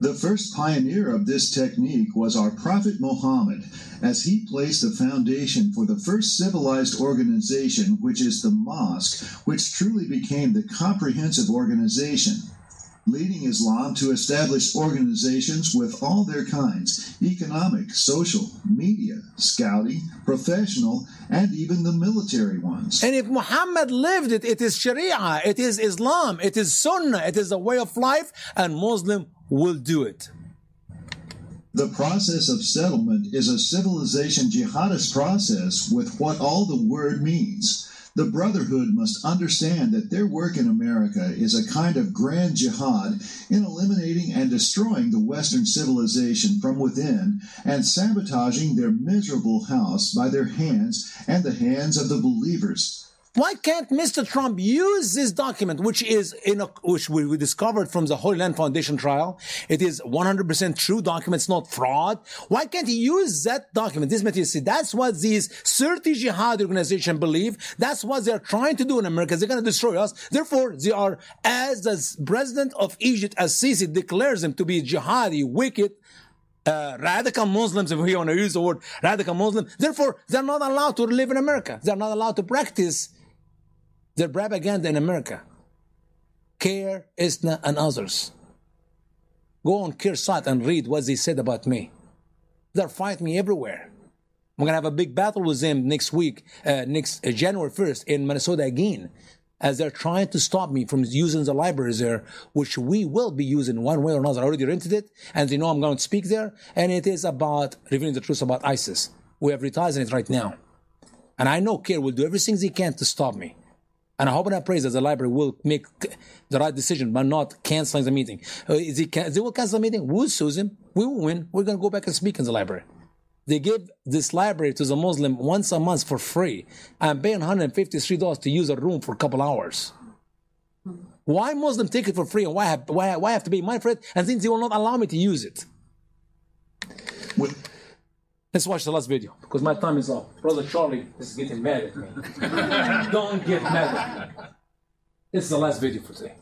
The first pioneer of this technique was our Prophet Muhammad, as he placed the foundation for the first civilized organization, which is the mosque, which truly became the comprehensive organization, leading Islam to establish organizations with all their kinds: economic, social, media, scouting, professional, and even the military ones. And if Muhammad lived it, it is Sharia, it is Islam, it is Sunnah, it is a way of life, and Muslim will do it. The process of settlement is a civilization jihadist process with what all the word means. The Brotherhood must understand that their work in America is a kind of grand jihad in eliminating and destroying the Western civilization from within and sabotaging their miserable house by their hands and the hands of the believers. Why can't Mr. Trump use this document, which we discovered from the Holy Land Foundation trial? It is 100% true document, it's not fraud. Why can't he use that document, this material? See, that's what these 30 jihad organizations believe. That's what they're trying to do in America. They're going to destroy us. Therefore, they are, as the president of Egypt, Al-Sisi, declares them to be jihadi, wicked, radical Muslims, if we want to use the word radical Muslim. Therefore, they're not allowed to live in America. They're not allowed to practice their propaganda in America. CARE, ISNA, and others. Go on CARE site and read what they said about me. They're fighting me everywhere. I'm going to have a big battle with them next week, next January 1st in Minnesota again, as they're trying to stop me from using the libraries there, which we will be using one way or another. I already rented it, and they know I'm going to speak there, and it is about revealing the truth about ISIS. We have retired it right now. And I know CARE will do everything they can to stop me. And I hope and I pray that the library will make the right decision by not canceling the meeting. They will cancel the meeting. We'll sue them. We will win. We're going to go back and speak in the library. They give this library to the Muslim once a month for free. I'm paying $153 to use a room for a couple hours. Why Muslim take it for free, and why have to pay money for it? And since they will not allow me to use it. Well, let's watch the last video, because my time is up. Brother Charlie is getting mad at me. Don't get mad at me. This is the last video for today.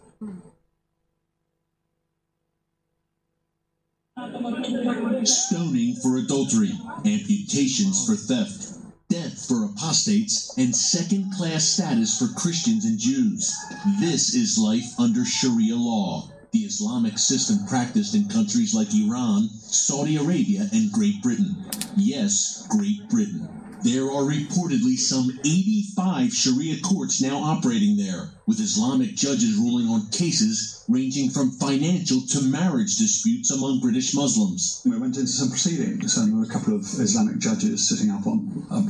Stoning for adultery, amputations for theft, death for apostates, and second-class status for Christians and Jews. This is life under Sharia law, the Islamic system practiced in countries like Iran, Saudi Arabia, and Great Britain. Yes, Great Britain. There are reportedly some 85 Sharia courts now operating there, with Islamic judges ruling on cases ranging from financial to marriage disputes among British Muslims. We went into some proceedings, and there were a couple of Islamic judges sitting up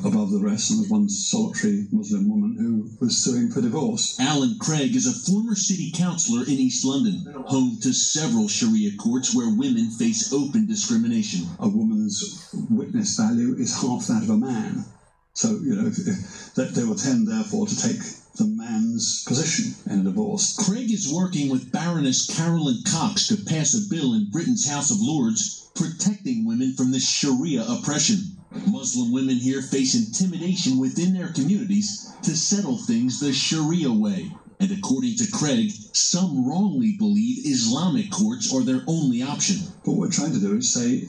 above the rest, and there was one solitary Muslim woman who was suing for divorce. Alan Craig is a former city councillor in East London, home to several Sharia courts where women face open discrimination. A woman's witness value is half that of a man. So, you know, they will tend, therefore, to take the man's position in a divorce. Craig is working with Baroness Carolyn Cox to pass a bill in Britain's House of Lords protecting women from this Sharia oppression. Muslim women here face intimidation within their communities to settle things the Sharia way. And according to Craig, some wrongly believe Islamic courts are their only option. But what we're trying to do is say,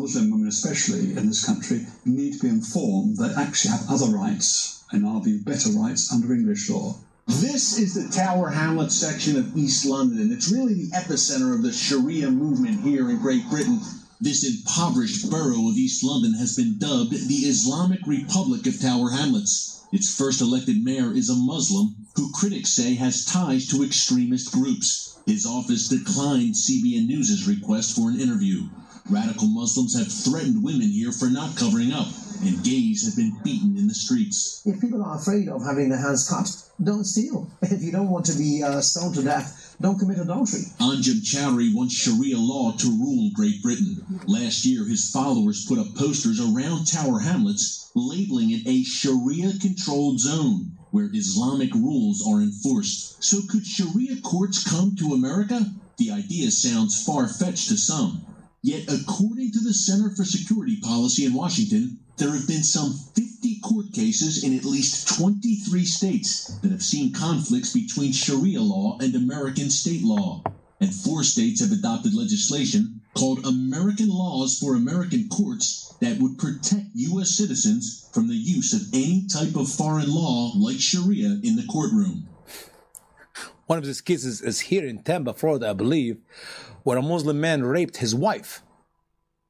Muslim women especially in this country need to be informed that actually have other rights, in our view, better rights under English law. This is the Tower Hamlets section of East London, and it's really the epicenter of the Sharia movement here in Great Britain. This impoverished borough of East London has been dubbed the Islamic Republic of Tower Hamlets. Its first elected mayor is a Muslim who critics say has ties to extremist groups. His office declined CBN News' request for an interview. Radical Muslims have threatened women here for not covering up, and gays have been beaten in the streets. If people are afraid of having their hands cut, don't steal. If you don't want to be stoned to death, don't commit adultery. Anjem Choudary wants Sharia law to rule Great Britain. Last year, his followers put up posters around Tower Hamlets labeling it a Sharia-controlled zone where Islamic rules are enforced. So could Sharia courts come to America? The idea sounds far-fetched to some. Yet, according to the Center for Security Policy in Washington, there have been some 50 court cases in at least 23 states that have seen conflicts between Sharia law and American state law. And 4 states have adopted legislation called American Laws for American Courts that would protect U.S. citizens from the use of any type of foreign law like Sharia in the courtroom. One of these cases is here in Tampa, Florida, I believe, where a Muslim man raped his wife.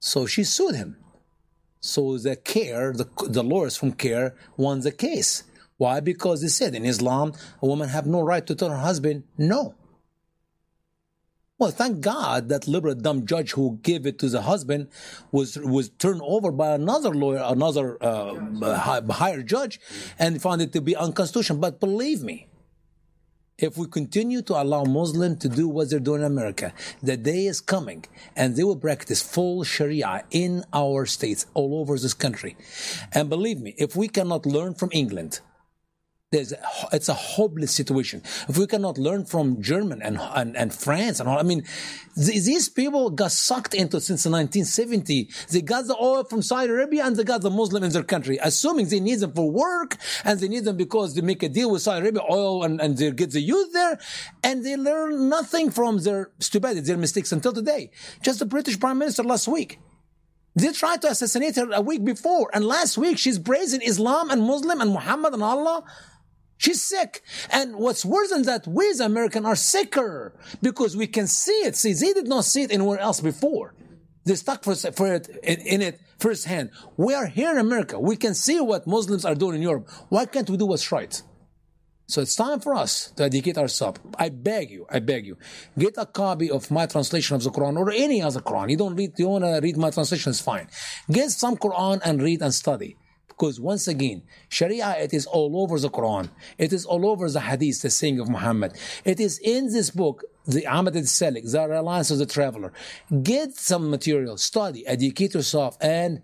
So she sued him. So the CARE, the lawyers from CARE, won the case. Why? Because they said in Islam, a woman have no right to tell her husband no. Well, thank God that liberal dumb judge who gave it to the husband was turned over by another lawyer, another higher judge, and found it to be unconstitutional. But believe me, if we continue to allow Muslims to do what they're doing in America, the day is coming and they will practice full Sharia in our states, all over this country. And believe me, if we cannot learn from England, it's a hopeless situation. If we cannot learn from Germany and France and all, I mean, these people got sucked into since the 1970s. They got the oil from Saudi Arabia and they got the Muslim in their country, assuming they need them for work and they need them because they make a deal with Saudi Arabia oil and they get the youth there, and they learn nothing from their stupidity, their mistakes until today. Just the British Prime Minister last week. They tried to assassinate her a week before, and last week she's praising Islam and Muslim and Muhammad and Allah. She's sick. And what's worse than that, we as Americans are sicker because we can see it. See, they did not see it anywhere else before. They stuck in it firsthand. We are here in America. We can see what Muslims are doing in Europe. Why can't we do what's right? So it's time for us to educate ourselves. I beg you, get a copy of my translation of the Quran or any other Quran. You want to read my translation, it's fine. Get some Quran and read and study. Because once again, Sharia, it is all over the Quran. It is all over the Hadith, the saying of Muhammad. It is in this book, the Ahmad al-Salik, the Reliance of the Traveler. Get some material, study, educate yourself, and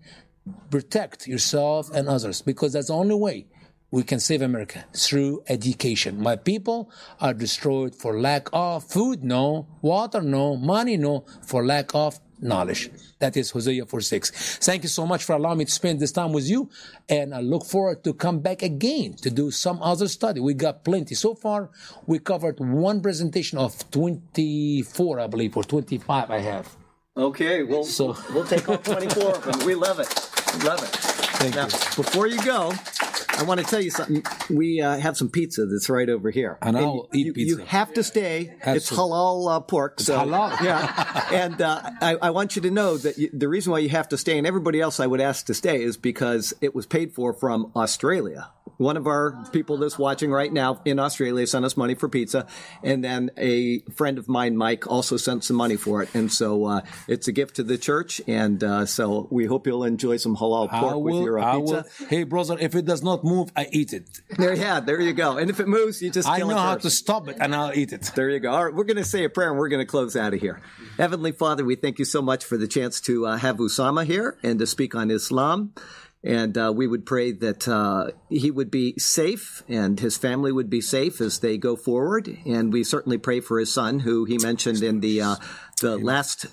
protect yourself and others. Because that's the only way we can save America, through education. My people are destroyed for lack of food, no. Water, no. Money, no. For lack of knowledge. That is Hosea 4:6. Thank you so much for allowing me to spend this time with you, and I look forward to come back again to do some other study. We got plenty. So far, we covered one presentation of 24, I believe, or 25 I have. Okay, well, so we'll take off 24 of them. We love it. Love it. Thank now, you. Before you go, I want to tell you something. We have some pizza that's right over here. And I'll eat pizza. You have to stay. Absolutely. It's halal pork. So, it's halal. Yeah. And I want you to know that the reason why you have to stay, and everybody else I would ask to stay, is because it was paid for from Australia. One of our people that's watching right now in Australia sent us money for pizza. And then a friend of mine, Mike, also sent some money for it. And so it's a gift to the church. And so we hope you'll enjoy some halal pork with your pizza. Hey, brother, if it does not move, I eat it. There you go. And if it moves, you just kill it. I know how to stop it, and I'll eat it. There you go. All right, we're going to say a prayer, and we're going to close out of here. Heavenly Father, we thank you so much for the chance to have Usama here and to speak on Islam. And we would pray that he would be safe and his family would be safe as they go forward. And we certainly pray for his son, who he mentioned in the last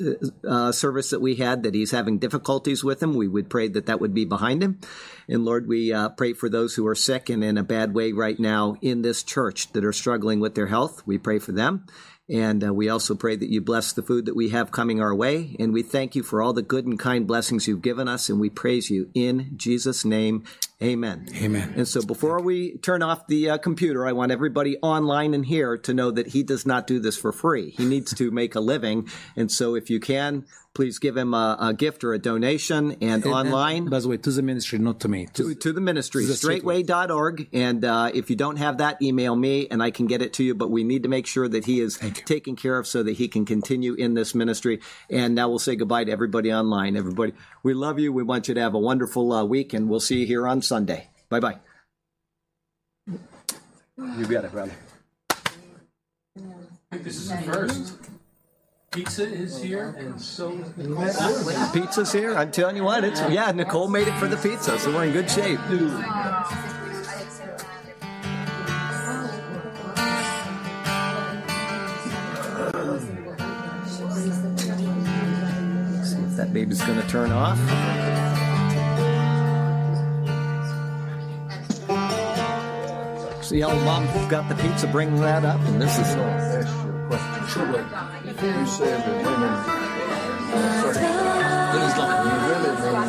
service that we had, that he's having difficulties with him. We would pray that that would be behind him. And Lord, we pray for those who are sick and in a bad way right now in this church that are struggling with their health. We pray for them. And we also pray that you bless the food that we have coming our way. And we thank you for all the good and kind blessings you've given us. And we praise you in Jesus' name. Amen. Amen. And so before we turn off the computer, I want everybody online and here to know that he does not do this for free. He needs to make a living. And so if you can, Please give him a gift or a donation. And online. By the way, to the ministry, not to me. To the ministry, straightway.org. And if you don't have that, email me and I can get it to you. But we need to make sure that he is taken care of so that he can continue in this ministry. And now we'll say goodbye to everybody online. Everybody, we love you. We want you to have a wonderful week. And we'll see you here on Sunday. Bye-bye. You got it, brother. I think this is the first. Pizza is here, and so pizza's here. I'm telling you what, it's Nicole made it for the pizza, so we're in good shape. Let's see if that baby's going to turn off. See how mom got the pizza, bring that up, and this is you said that women,